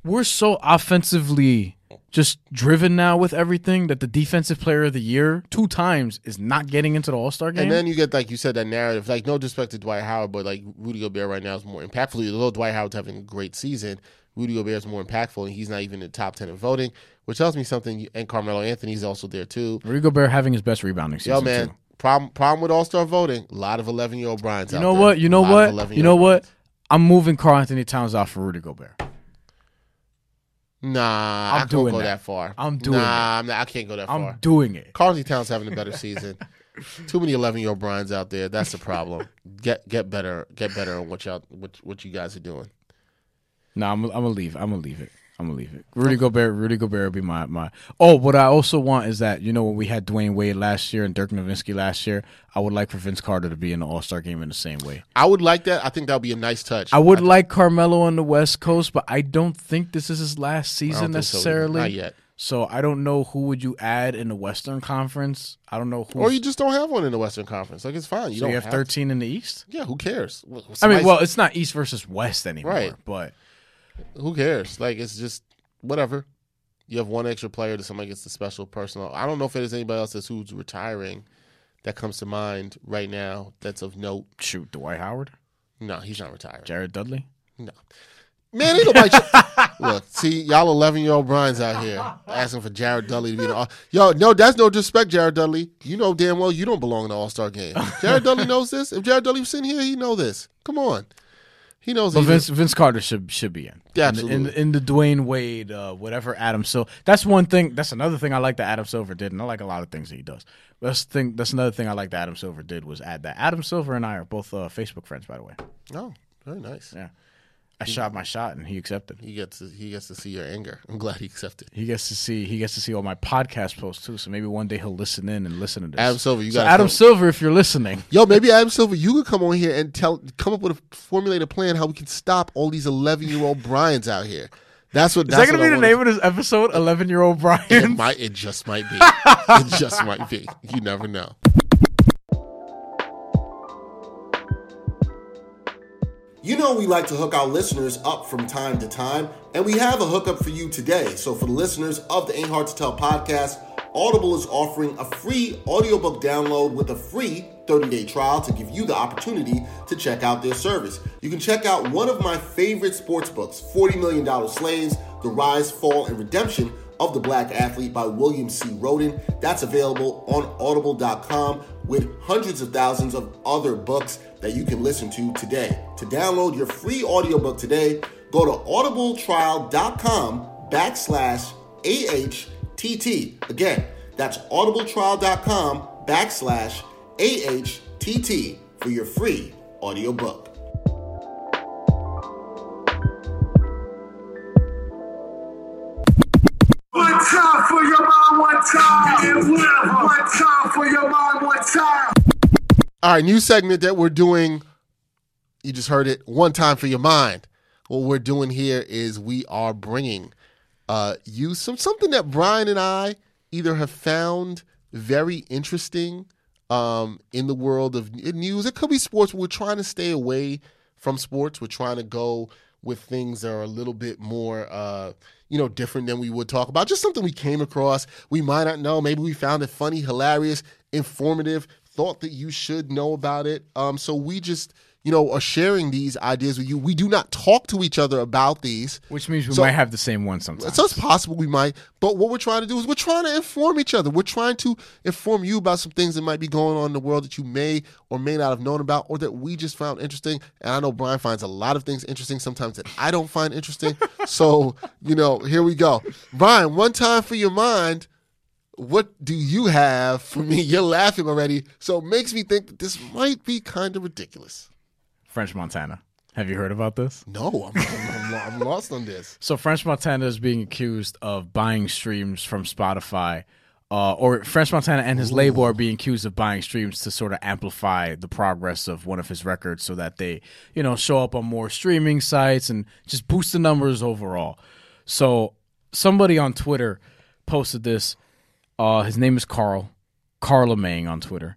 we're so offensively just driven now with everything that the defensive player of the year 2 times is not getting into the All-Star game. And then you get, like you said, that narrative. Like, no disrespect to Dwight Howard, but like Rudy Gobert right now is more impactful. Although Dwight Howard's having a great season, Rudy Gobert is more impactful, and he's not even in the top 10 in voting, which tells me something. And Carmelo Anthony's also there, too. Rudy Gobert having his best rebounding season, too. Problem with All-Star voting, a lot of 11-year-old Bryans out there. You know what? I'm moving Karl Anthony Towns out for Rudy Gobert. Nah, I can't go that far. I can't go that far. I'm doing it. Karl Anthony Towns having a better season. Too many 11-year-old Bryans out there. That's the problem. Get better on what you guys are doing. No, I'm gonna leave it. Rudy Gobert will be my. Oh, what I also want is that, you know, when we had Dwayne Wade last year and Dirk Nowitzki last year, I would like for Vince Carter to be in the All-Star game in the same way. I would like that. I think that would be a nice touch. I would like Carmelo on the West Coast, but I don't think this is his last season necessarily. So not yet. So I don't know who would you add in the Western Conference. I don't know who. Or you just don't have one in the Western Conference. Like, it's fine. You don't have 13 in the East? Yeah, who cares? It's not East versus West anymore. Right. But who cares? Like, it's just whatever. You have one extra player that somebody gets the special personal. I don't know if there's anybody else who's retiring that comes to mind right now that's of note. Shoot, Dwight Howard? No, he's not retiring. Jared Dudley? No. Man, ain't nobody. Look, see, y'all 11-year-old Brian's out here asking for Jared Dudley to be in the All-Star. Yo, no, that's no disrespect, Jared Dudley. You know damn well you don't belong in the All-Star game. Jared Dudley knows this. If Jared Dudley was sitting here, he'd know this. Come on. He knows. But Vince Carter should be in. Yeah, absolutely. In the Dwayne Wade, whatever Adam Silver. That's one thing. That's another thing I like that Adam Silver did, and I like a lot of things that he does. That's another thing I like that Adam Silver did was add that. Adam Silver and I are both Facebook friends, by the way. Oh, very nice. Yeah, I shot my shot, and he accepted. He gets to see your anger. I'm glad he accepted. He gets to see all my podcast posts too. So maybe one day he'll listen in and listen to this. Adam Silver, Silver, if you're listening, yo, maybe Adam Silver, you could come on here and come up with formulate a plan how we can stop all these 11-year-old Bryans out here. That's gonna be the name of this episode? 11-year-old Brian. It just might be. It just might be. You never know. You know we like to hook our listeners up from time to time, and we have a hookup for you today. So for the listeners of the Ain't Hard to Tell podcast, Audible is offering a free audiobook download with a free 30-day trial to give you the opportunity to check out their service. You can check out one of my favorite sports books, $40 Million Slaves, The Rise, Fall, and Redemption of the Black Athlete by William C. Roden. That's available on audible.com with hundreds of thousands of other books that you can listen to today. To download your free audiobook today, go to audibletrial.com/AHTT. Again, that's audibletrial.com/AHTT for your free audiobook. One time for your mind, one time. One time for your mind, one time. All right, new segment that we're doing. You just heard it. One time for your mind. What we're doing here is we are bringing you something that Brian and I either have found very interesting in the world of news. It could be sports. We're trying to stay away from sports. We're trying to go with things that are a little bit more, different than we would talk about. Just something we came across. We might not know. Maybe we found it funny, hilarious, informative. Thought that you should know about it. So we just, you know, are sharing these ideas with you. We do not talk to each other about these. Which means we might have the same one sometimes. So it's possible we might. But what we're trying to do is we're trying to inform each other. We're trying to inform you about some things that might be going on in the world that you may or may not have known about or that we just found interesting. And I know Brian finds a lot of things interesting sometimes that I don't find interesting. So, you know, here we go. Brian, one time for your mind. What do you have for me? You're laughing already, so it makes me think that this might be kind of ridiculous. French Montana. Have you heard about this? No, I'm lost on this. So French Montana is being accused of buying streams from Spotify, or French Montana and his label are being accused of buying streams to sort of amplify the progress of one of his records so that they, you know, show up on more streaming sites and just boost the numbers overall. So somebody on Twitter posted this. His name is Carl LeMang on Twitter,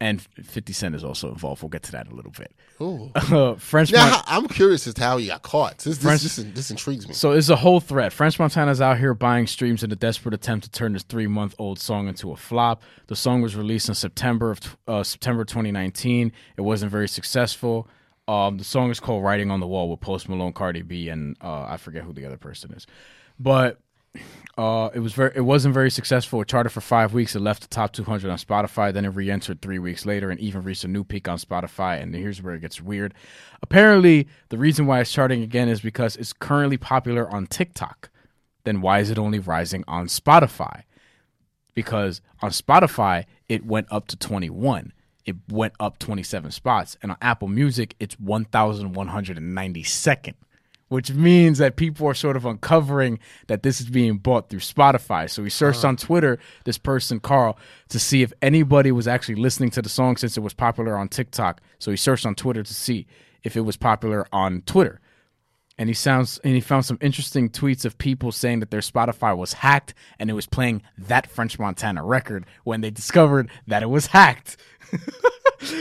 and 50 Cent is also involved. We'll get to that in a little bit. Ooh. French. Now, I'm curious as to how he got caught. This intrigues me. So it's a whole thread. French Montana's out here buying streams in a desperate attempt to turn his 3-month-old song into a flop. The song was released in September 2019. It wasn't very successful. The song is called "Writing on the Wall" with Post Malone, Cardi B, and I forget who the other person is, but. It wasn't very successful. It charted for 5 weeks. It left the top 200 on Spotify. Then it re-entered 3 weeks later and even reached a new peak on Spotify. And here's where it gets weird. Apparently, the reason why it's charting again is because it's currently popular on TikTok. Then why is it only rising on Spotify? Because on Spotify, it went up to 21. It went up 27 spots. And on Apple Music, it's 1,192nd. Which means that people are sort of uncovering that this is being bought through Spotify. So we searched on Twitter, this person, Carl, to see if anybody was actually listening to the song since it was popular on TikTok. So he searched on Twitter to see if it was popular on Twitter. And he found some interesting tweets of people saying that their Spotify was hacked and it was playing that French Montana record when they discovered that it was hacked.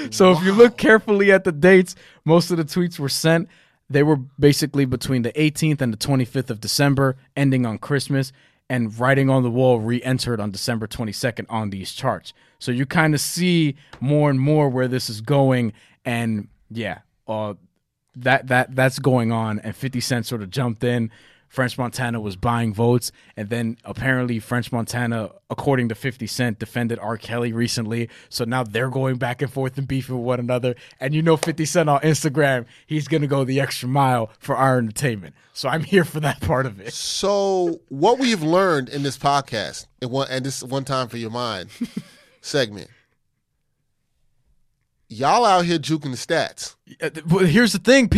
So if you look carefully at the dates, most of the tweets were sent. They were basically between the 18th and the 25th of December, ending on Christmas, and Writing on the Wall re-entered on December 22nd on these charts. So you kind of see more and more where this is going, and yeah, that's going on, and 50 Cent sort of jumped in. French Montana was buying votes, and then apparently French Montana, according to 50 Cent, defended R. Kelly recently, so now they're going back and forth and beefing with one another, and you know 50 Cent on Instagram, he's going to go the extra mile for our entertainment, so I'm here for that part of it. So what we've learned in this podcast, and this One Time for Your Mind segment, y'all out here juking the stats. But here's the thing,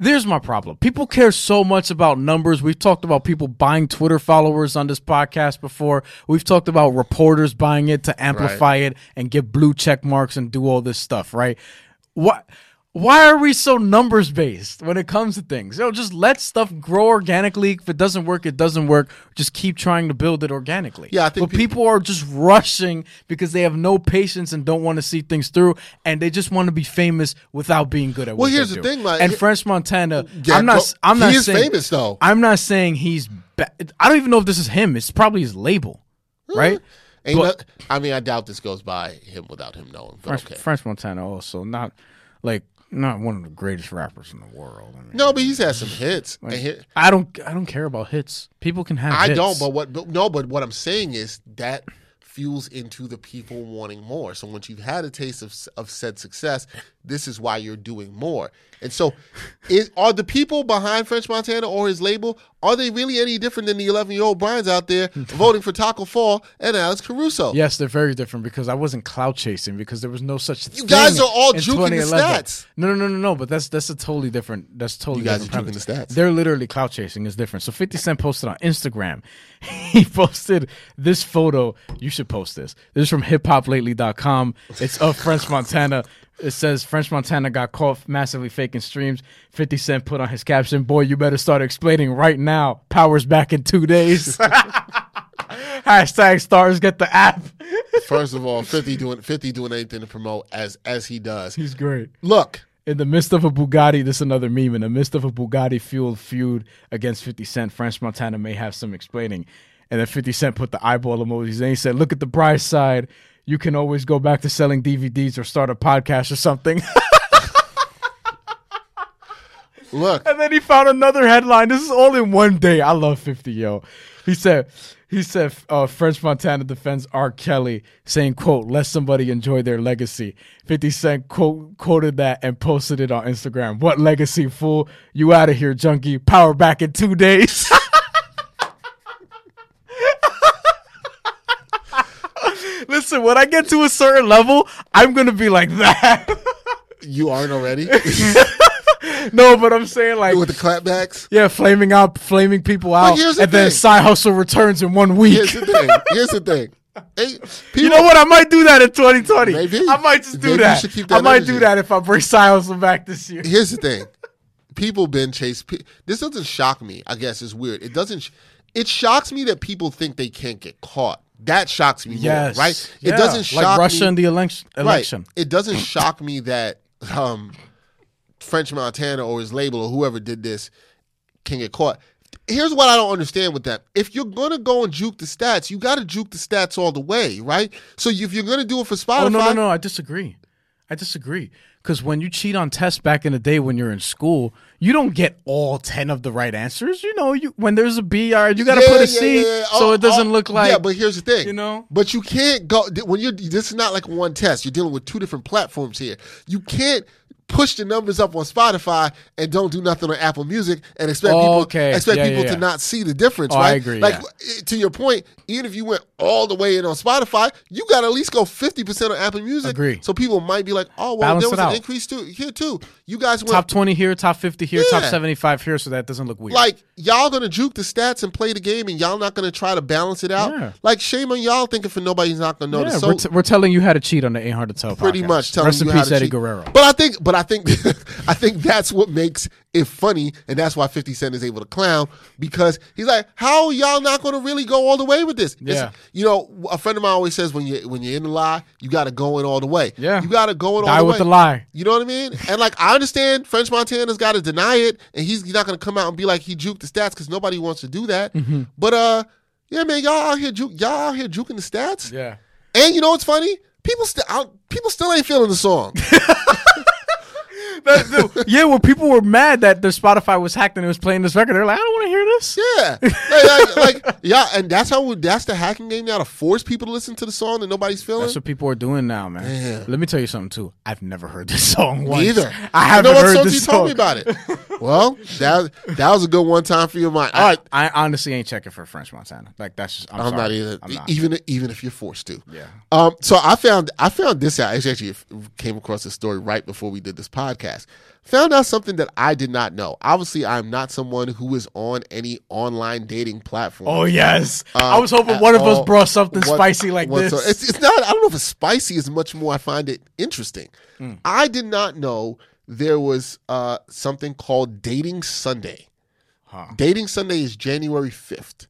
There's my problem. People care so much about numbers. We've talked about people buying Twitter followers on this podcast before. We've talked about reporters buying it to amplify it and get blue check marks and do all this stuff, right? Why are we so numbers-based when it comes to things? Yo, just let stuff grow organically. If it doesn't work, it doesn't work. Just keep trying to build it organically. Yeah, I think people are just rushing because they have no patience and don't want to see things through, and they just want to be famous without being good at what they do. Well, here's the thing. Like, and French Montana, yeah, I'm not saying... He is famous, though. I'm not saying he's... I don't even know if this is him. It's probably his label, right? I doubt this goes by him without him knowing. French Montana also, not... like. Not one of the greatest rappers in the world. I mean, no, but he's had some hits. Like, I don't care about hits. People can have hits. I don't, but what I'm saying is that fuels into the people wanting more. So once you've had a taste of said success, this is why you're doing more. And so are the people behind French Montana or his label, are they really any different than the 11-year-old Brian's out there voting for Taco Fall and Alex Caruso? Yes, they're very different because I wasn't clout chasing because there was no such thing. You guys are all juking the stats. No, but that's a totally different You guys are juking the stats. They're literally clout chasing is different. So 50 Cent posted on Instagram. He posted this photo. You should post this. This is from hiphoplately.com. It's of French Montana. It says French Montana got caught massively faking streams. 50 Cent put on his caption, "Boy, you better start explaining right now. Power's back in 2 days." Hashtag stars get the app. First of all, 50 doing anything to promote as he does. He's great. Look. In the midst of a Bugatti, this is another meme. In the midst of a Bugatti-fueled feud against 50 Cent, French Montana may have some explaining. And then 50 Cent put the eyeball emojis. And he said, "Look at the bright side. You can always go back to selling DVDs or start a podcast or something." Look. And then he found another headline. This is all in one day. I love 50, yo. He said, French Montana defends R. Kelly, saying, quote, let somebody enjoy their legacy. 50 Cent quoted that and posted it on Instagram. What legacy, fool? You out of here, junkie. Power back in 2 days. Listen, when I get to a certain level, I'm going to be like that. You aren't already? No, but I'm saying like with the clapbacks, yeah, flaming people out, and the then Side Hustle returns in 1 week. Here's the thing. Hey, people, you know what? I might do that in 2020. Maybe. I might just do that. I might do that if I bring Side Hustle back this year. Here's the thing: people been chased. This doesn't shock me. I guess it's weird. It doesn't. It shocks me that people think they can't get caught. That shocks me. Yes. More, right. Yeah. It doesn't shock like Russia me, and the election. Right. It doesn't shock me that. French Montana or his label or whoever did this can get caught. Here's what I don't understand with that. If you're going to go and juke the stats, you got to juke the stats all the way, right? So if you're going to do it for Spotify. Oh, no, I disagree. Because when you cheat on tests back in the day when you're in school, you don't get all 10 of the right answers. You know, when there's a B, all right, you got to put a C so it doesn't look like. Yeah, but here's the thing. You know? But you can't go. This is not like one test. You're dealing with two different platforms here. You can't push the numbers up on Spotify and don't do nothing on Apple Music and expect people to not see the difference, right? I agree. Like, to your point, even if you went all the way in on Spotify, you got to at least go 50% on Apple Music. Agree. So people might be like, oh, well, there was an increase here too. You guys went top 20 here, top 50 here, top 75 here, so that doesn't look weird. Like, y'all going to juke the stats and play the game and y'all not going to try to balance it out? Yeah. Like, shame on y'all thinking for nobody's not going to notice. Yeah, so, we're telling you how to cheat on the Ain't Hard to Tell podcast. Pretty much telling you how to cheat. Rest in peace, Eddie Guerrero. But I think I think that's what makes it funny, and that's why 50 Cent is able to clown, because he's like, how are y'all not going to really go all the way with this? Yeah. You know, a friend of mine always says when you're in the lie, you got to go in all the way. Yeah. You got to go in all the way. Die with the lie. You know what I mean? And, like, I understand French Montana's got to deny it, and he's not going to come out and be like he juked the stats because nobody wants to do that. Mm-hmm. But, yeah, man, y'all out here juking the stats. Yeah. And you know what's funny? People still ain't feeling the song. Yeah, well, people were mad that their Spotify was hacked and it was playing this record. They're like, I don't want to hear this. Yeah, and that's the hacking game now, to force people to listen to the song that nobody's feeling. That's what people are doing now, man. Yeah. Let me tell you something too. I've never heard this song once. Me either. I haven't heard this song. You told me about it. Well, that was a good one time for your mind. All right, I honestly ain't checking for French Montana. Like, that's just I'm sorry. Not either. I'm not. Even if you're forced to. Yeah. So I found this out. Actually, came across this story right before we did this podcast. Found out something that I did not know. Obviously, I'm not someone who is on any online dating platform. Oh, yes. I was hoping one of us brought something spicy like this. It's not, I don't know if it's spicy as much more. I find it interesting. Mm. I did not know there was something called Dating Sunday. Huh. Dating Sunday is January 5th.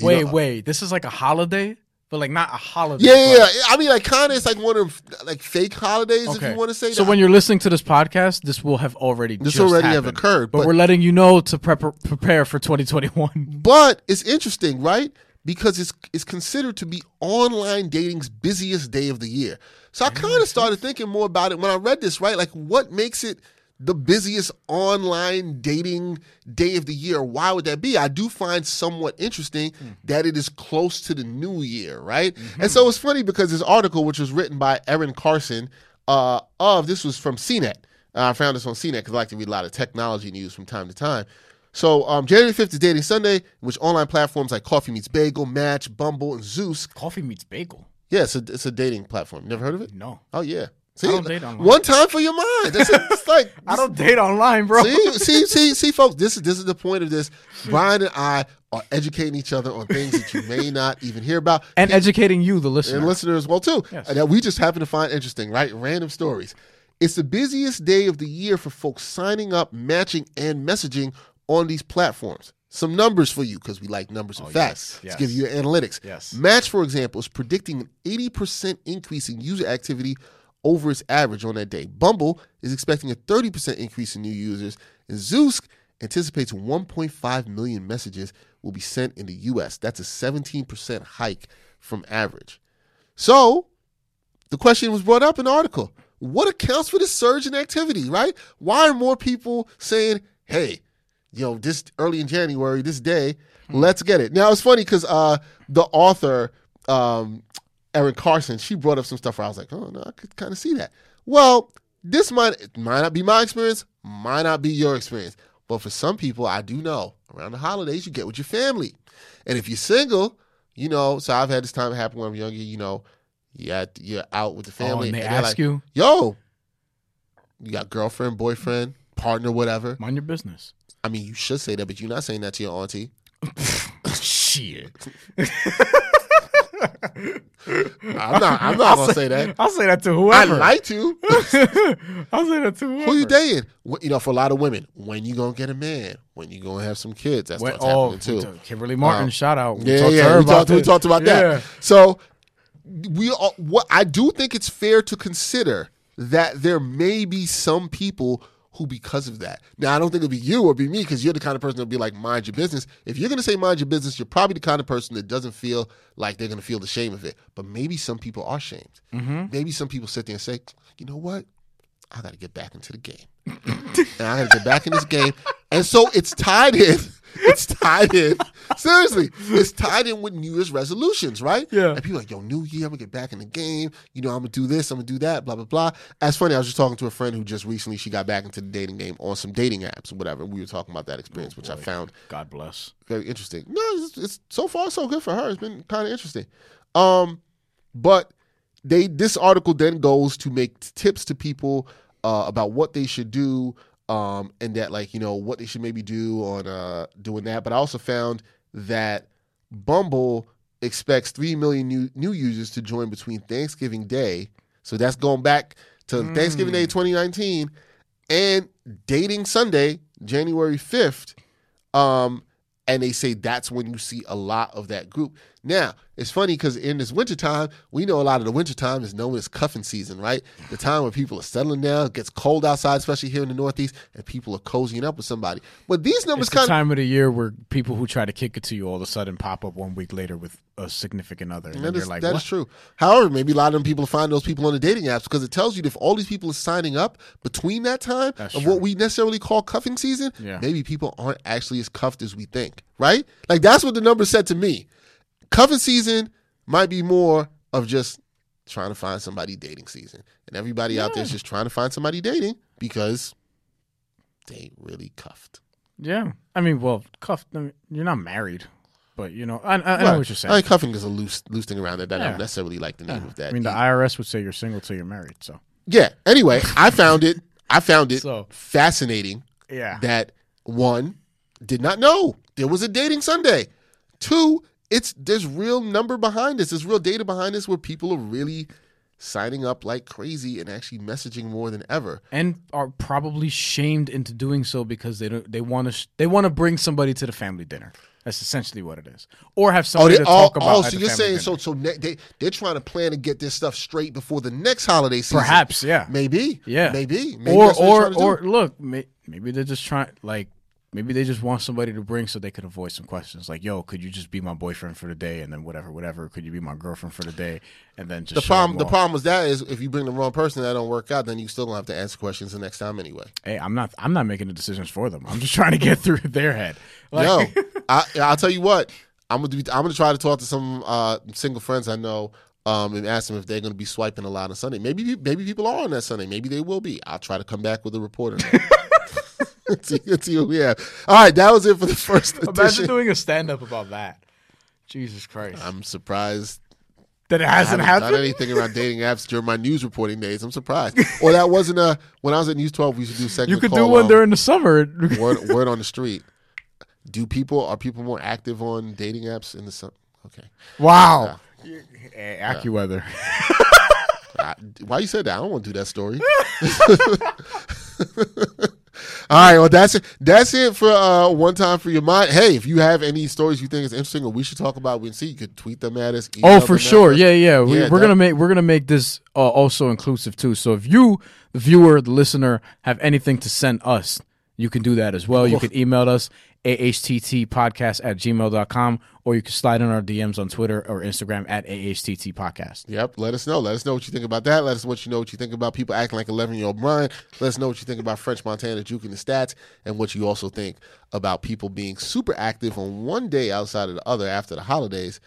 Wait. This is like a holiday? But, like, not a holiday. Yeah. I mean, like, kind of it's like one of, like, fake holidays, okay, if you want to say that. So when you're listening to this podcast, this will have already have occurred. But we're letting you know to prepare for 2021. But it's interesting, right? Because it's considered to be online dating's busiest day of the year. So I kind of started thinking more about it when I read this, right? Like, what makes it the busiest online dating day of the year? Why would that be? I do find somewhat interesting that it is close to the new year, right? Mm-hmm. And so it's funny because this article, which was written by Erin Carson, this was from CNET. I found this on CNET because I like to read a lot of technology news from time to time. So January 5th is Dating Sunday, which online platforms like Coffee Meets Bagel, Match, Bumble, and Zeus. Coffee Meets Bagel? Yeah, it's a dating platform. Never heard of it? No. Oh, yeah. See, I don't date online. One time for your mind. It's like, I don't date online, bro. See, folks. This is the point of this. Brian and I are educating each other on things that you may not even hear about, and educating you, the listener, and listeners as well too. Yes. That we just happen to find interesting, right? Random stories. It's the busiest day of the year for folks signing up, matching, and messaging on these platforms. Some numbers for you, because we like numbers and facts. Yes. Let's give you analytics. Yes. Match, for example, is predicting an 80% increase in user activity over its average on that day. Bumble is expecting a 30% increase in new users, and Zeus anticipates 1.5 million messages will be sent in the U.S. That's a 17% hike from average. So the question was brought up in the article. what accounts for the surge in activity, right? Why are more people saying, hey, you know, this early in January, this day, let's get it. Now, it's funny because the author, Erin Carson, she brought up some stuff where I was like, oh, no, I could kind of see that. Well, this might not be my experience, might not be your experience. But for some people, I do know, around the holidays, you get with your family. And if you're single, you know, so I've had this time happen when I'm younger, you know, you're out with the family. Oh, and they ask like, you, yo, you got girlfriend, boyfriend, partner, whatever. Mind your business. I mean, you should say that, but you're not saying that to your auntie. Shit. I'm not gonna say that. I'll say that to whoever. I'd like to. I'll say that to whoever. Who you dating? You know, for a lot of women, when you gonna get a man? When you gonna have some kids? That's what's happening too. Kimberly Martin, shout out. We talked about that. So I do think it's fair to consider that there may be some people who, because of that. Now, I don't think it'll be you or be me, because you're the kind of person that'll be like, mind your business. If you're going to say mind your business, you're probably the kind of person that doesn't feel like they're going to feel the shame of it. But maybe some people are shamed. Mm-hmm. Maybe some people sit there and say, you know what? I got to get back into the game. And I got to get back in this game. And so it's tied in. It's tied in. Seriously. It's tied in with New Year's resolutions, right? Yeah. And people are like, yo, New Year, I'm going to get back in the game. You know, I'm going to do this, I'm going to do that, blah, blah, blah. That's funny. I was just talking to a friend who just recently, she got back into the dating game on some dating apps or whatever. We were talking about that experience, which I found. God bless. Very interesting. No, it's so far so good for her. It's been kind of interesting. But this article then goes to make tips to people about what they should do. And that, like, you know, what they should maybe do on doing that. But I also found that Bumble expects 3 million new users to join between Thanksgiving Day. So that's going back to Thanksgiving Day 2019 and Dating Sunday, January 5th. And they say that's when you see a lot of that group. Now, it's funny because in this wintertime, we know a lot of the wintertime is known as cuffing season, right? The time where people are settling down, it gets cold outside, especially here in the Northeast, and people are cozying up with somebody. But these numbers kind of... It's the time of the year where people who try to kick it to you all of a sudden pop up 1 week later with a significant other. And you're like, that is true. However, maybe a lot of them people find those people on the dating apps because it tells you if all these people are signing up between that time of what we necessarily call cuffing season, maybe people aren't actually as cuffed as we think, right? Like, that's what the numbers said to me. Cuffing season might be more of just trying to find somebody dating season. And everybody out there is just trying to find somebody dating because they ain't really cuffed. Yeah. I mean, well, cuffed, I mean, you're not married, but, you know, I know what you're saying. I mean, cuffing is a loose thing around there that I don't necessarily like the name of that. I mean, the IRS would say you're single till you're married, so. Yeah. Anyway, I found it fascinating that, one, did not know there was a Dating Sunday. Two, there's real number behind this. There's real data behind this where people are really signing up like crazy and actually messaging more than ever, and are probably shamed into doing so because they want to bring somebody to the family dinner. That's essentially what it is, or have somebody talk about. Oh, so you're saying they're trying to plan to get their stuff straight before the next holiday season? Perhaps, yeah, maybe, yeah, maybe, maybe they're just trying like. Maybe they just want somebody to bring so they could avoid some questions. Like, yo, could you just be my boyfriend for the day? And then whatever. Could you be my girlfriend for the day? And then just the problem with that is if you bring the wrong person that don't work out, then you still gonna have to answer questions the next time anyway. Hey, I'm not making the decisions for them. I'm just trying to get through their head. Like, yo, I'll tell you what. I'm gonna try to talk to some single friends I know. And ask them if they're going to be swiping a lot on Sunday. Maybe people are on that Sunday. Maybe they will be. I'll try to come back with a report on that. Let's see what we have. All right, that was it for the first edition. Imagine doing a stand-up about that. Jesus Christ. I'm surprised that it hasn't happened. I haven't done anything around dating apps during my news reporting days. I'm surprised. Or that wasn't when I was at News 12, we used to do a segment. You could do one during the summer. Word on the street. Are people more active on dating apps in the summer? Okay. Wow. AccuWeather. Why you said that? I don't want to do that story. All right, well, that's it. That's it for One Time for Your Mind. Hey, if you have any stories you think is interesting or we should talk about, we can see you could tweet them at us. Oh, for sure. Yeah. We're gonna make this also inclusive too. So if you, the viewer, the listener, have anything to send us, you can do that as well. You can email us, ahttpodcast@gmail.com, or you can slide in our DMs on Twitter or Instagram at ahttpodcast. Yep, let us know. Let us know what you think about that. Let us know what you think about people acting like 11-year-old Brian. Let us know what you think about French Montana juking the stats, and what you also think about people being super active on one day outside of the other after the holidays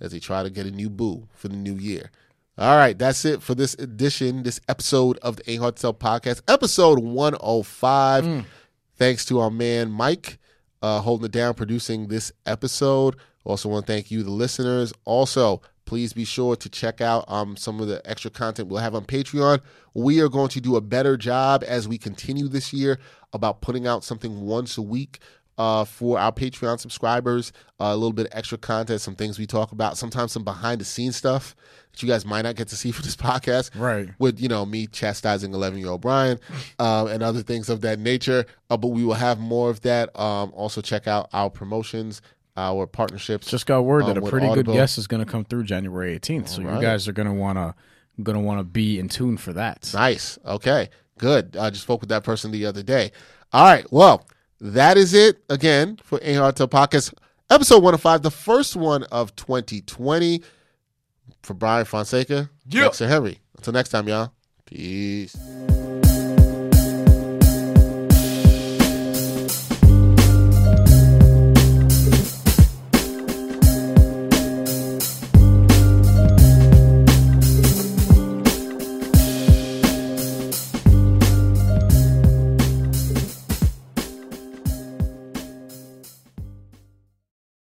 as they try to get a new boo for the new year. All right, that's it for this edition, this episode of the Ain't Hard to Tell podcast, episode 105. Thanks to our man Mike holding it down, producing this episode. Also want to thank you, the listeners. Also, please be sure to check out some of the extra content we'll have on Patreon. We are going to do a better job as we continue this year about putting out something once a week for our Patreon subscribers, a little bit of extra content, some things we talk about, sometimes some behind-the-scenes stuff that you guys might not get to see for this podcast, right? With, you know, me chastising 11-year-old Brian and other things of that nature. But we will have more of that. Also, check out our promotions, our partnerships. Just got word that a pretty good guest is going to come through January 18th, so you guys are going to want to be in tune for that. Nice. Okay. Good. I just spoke with that person the other day. All right. Well, that is it again for Ain't Hard to Tell podcast, episode 105, the first one of 2020. For Brian Fonseca, Dexter Henry. Until next time, y'all. Peace.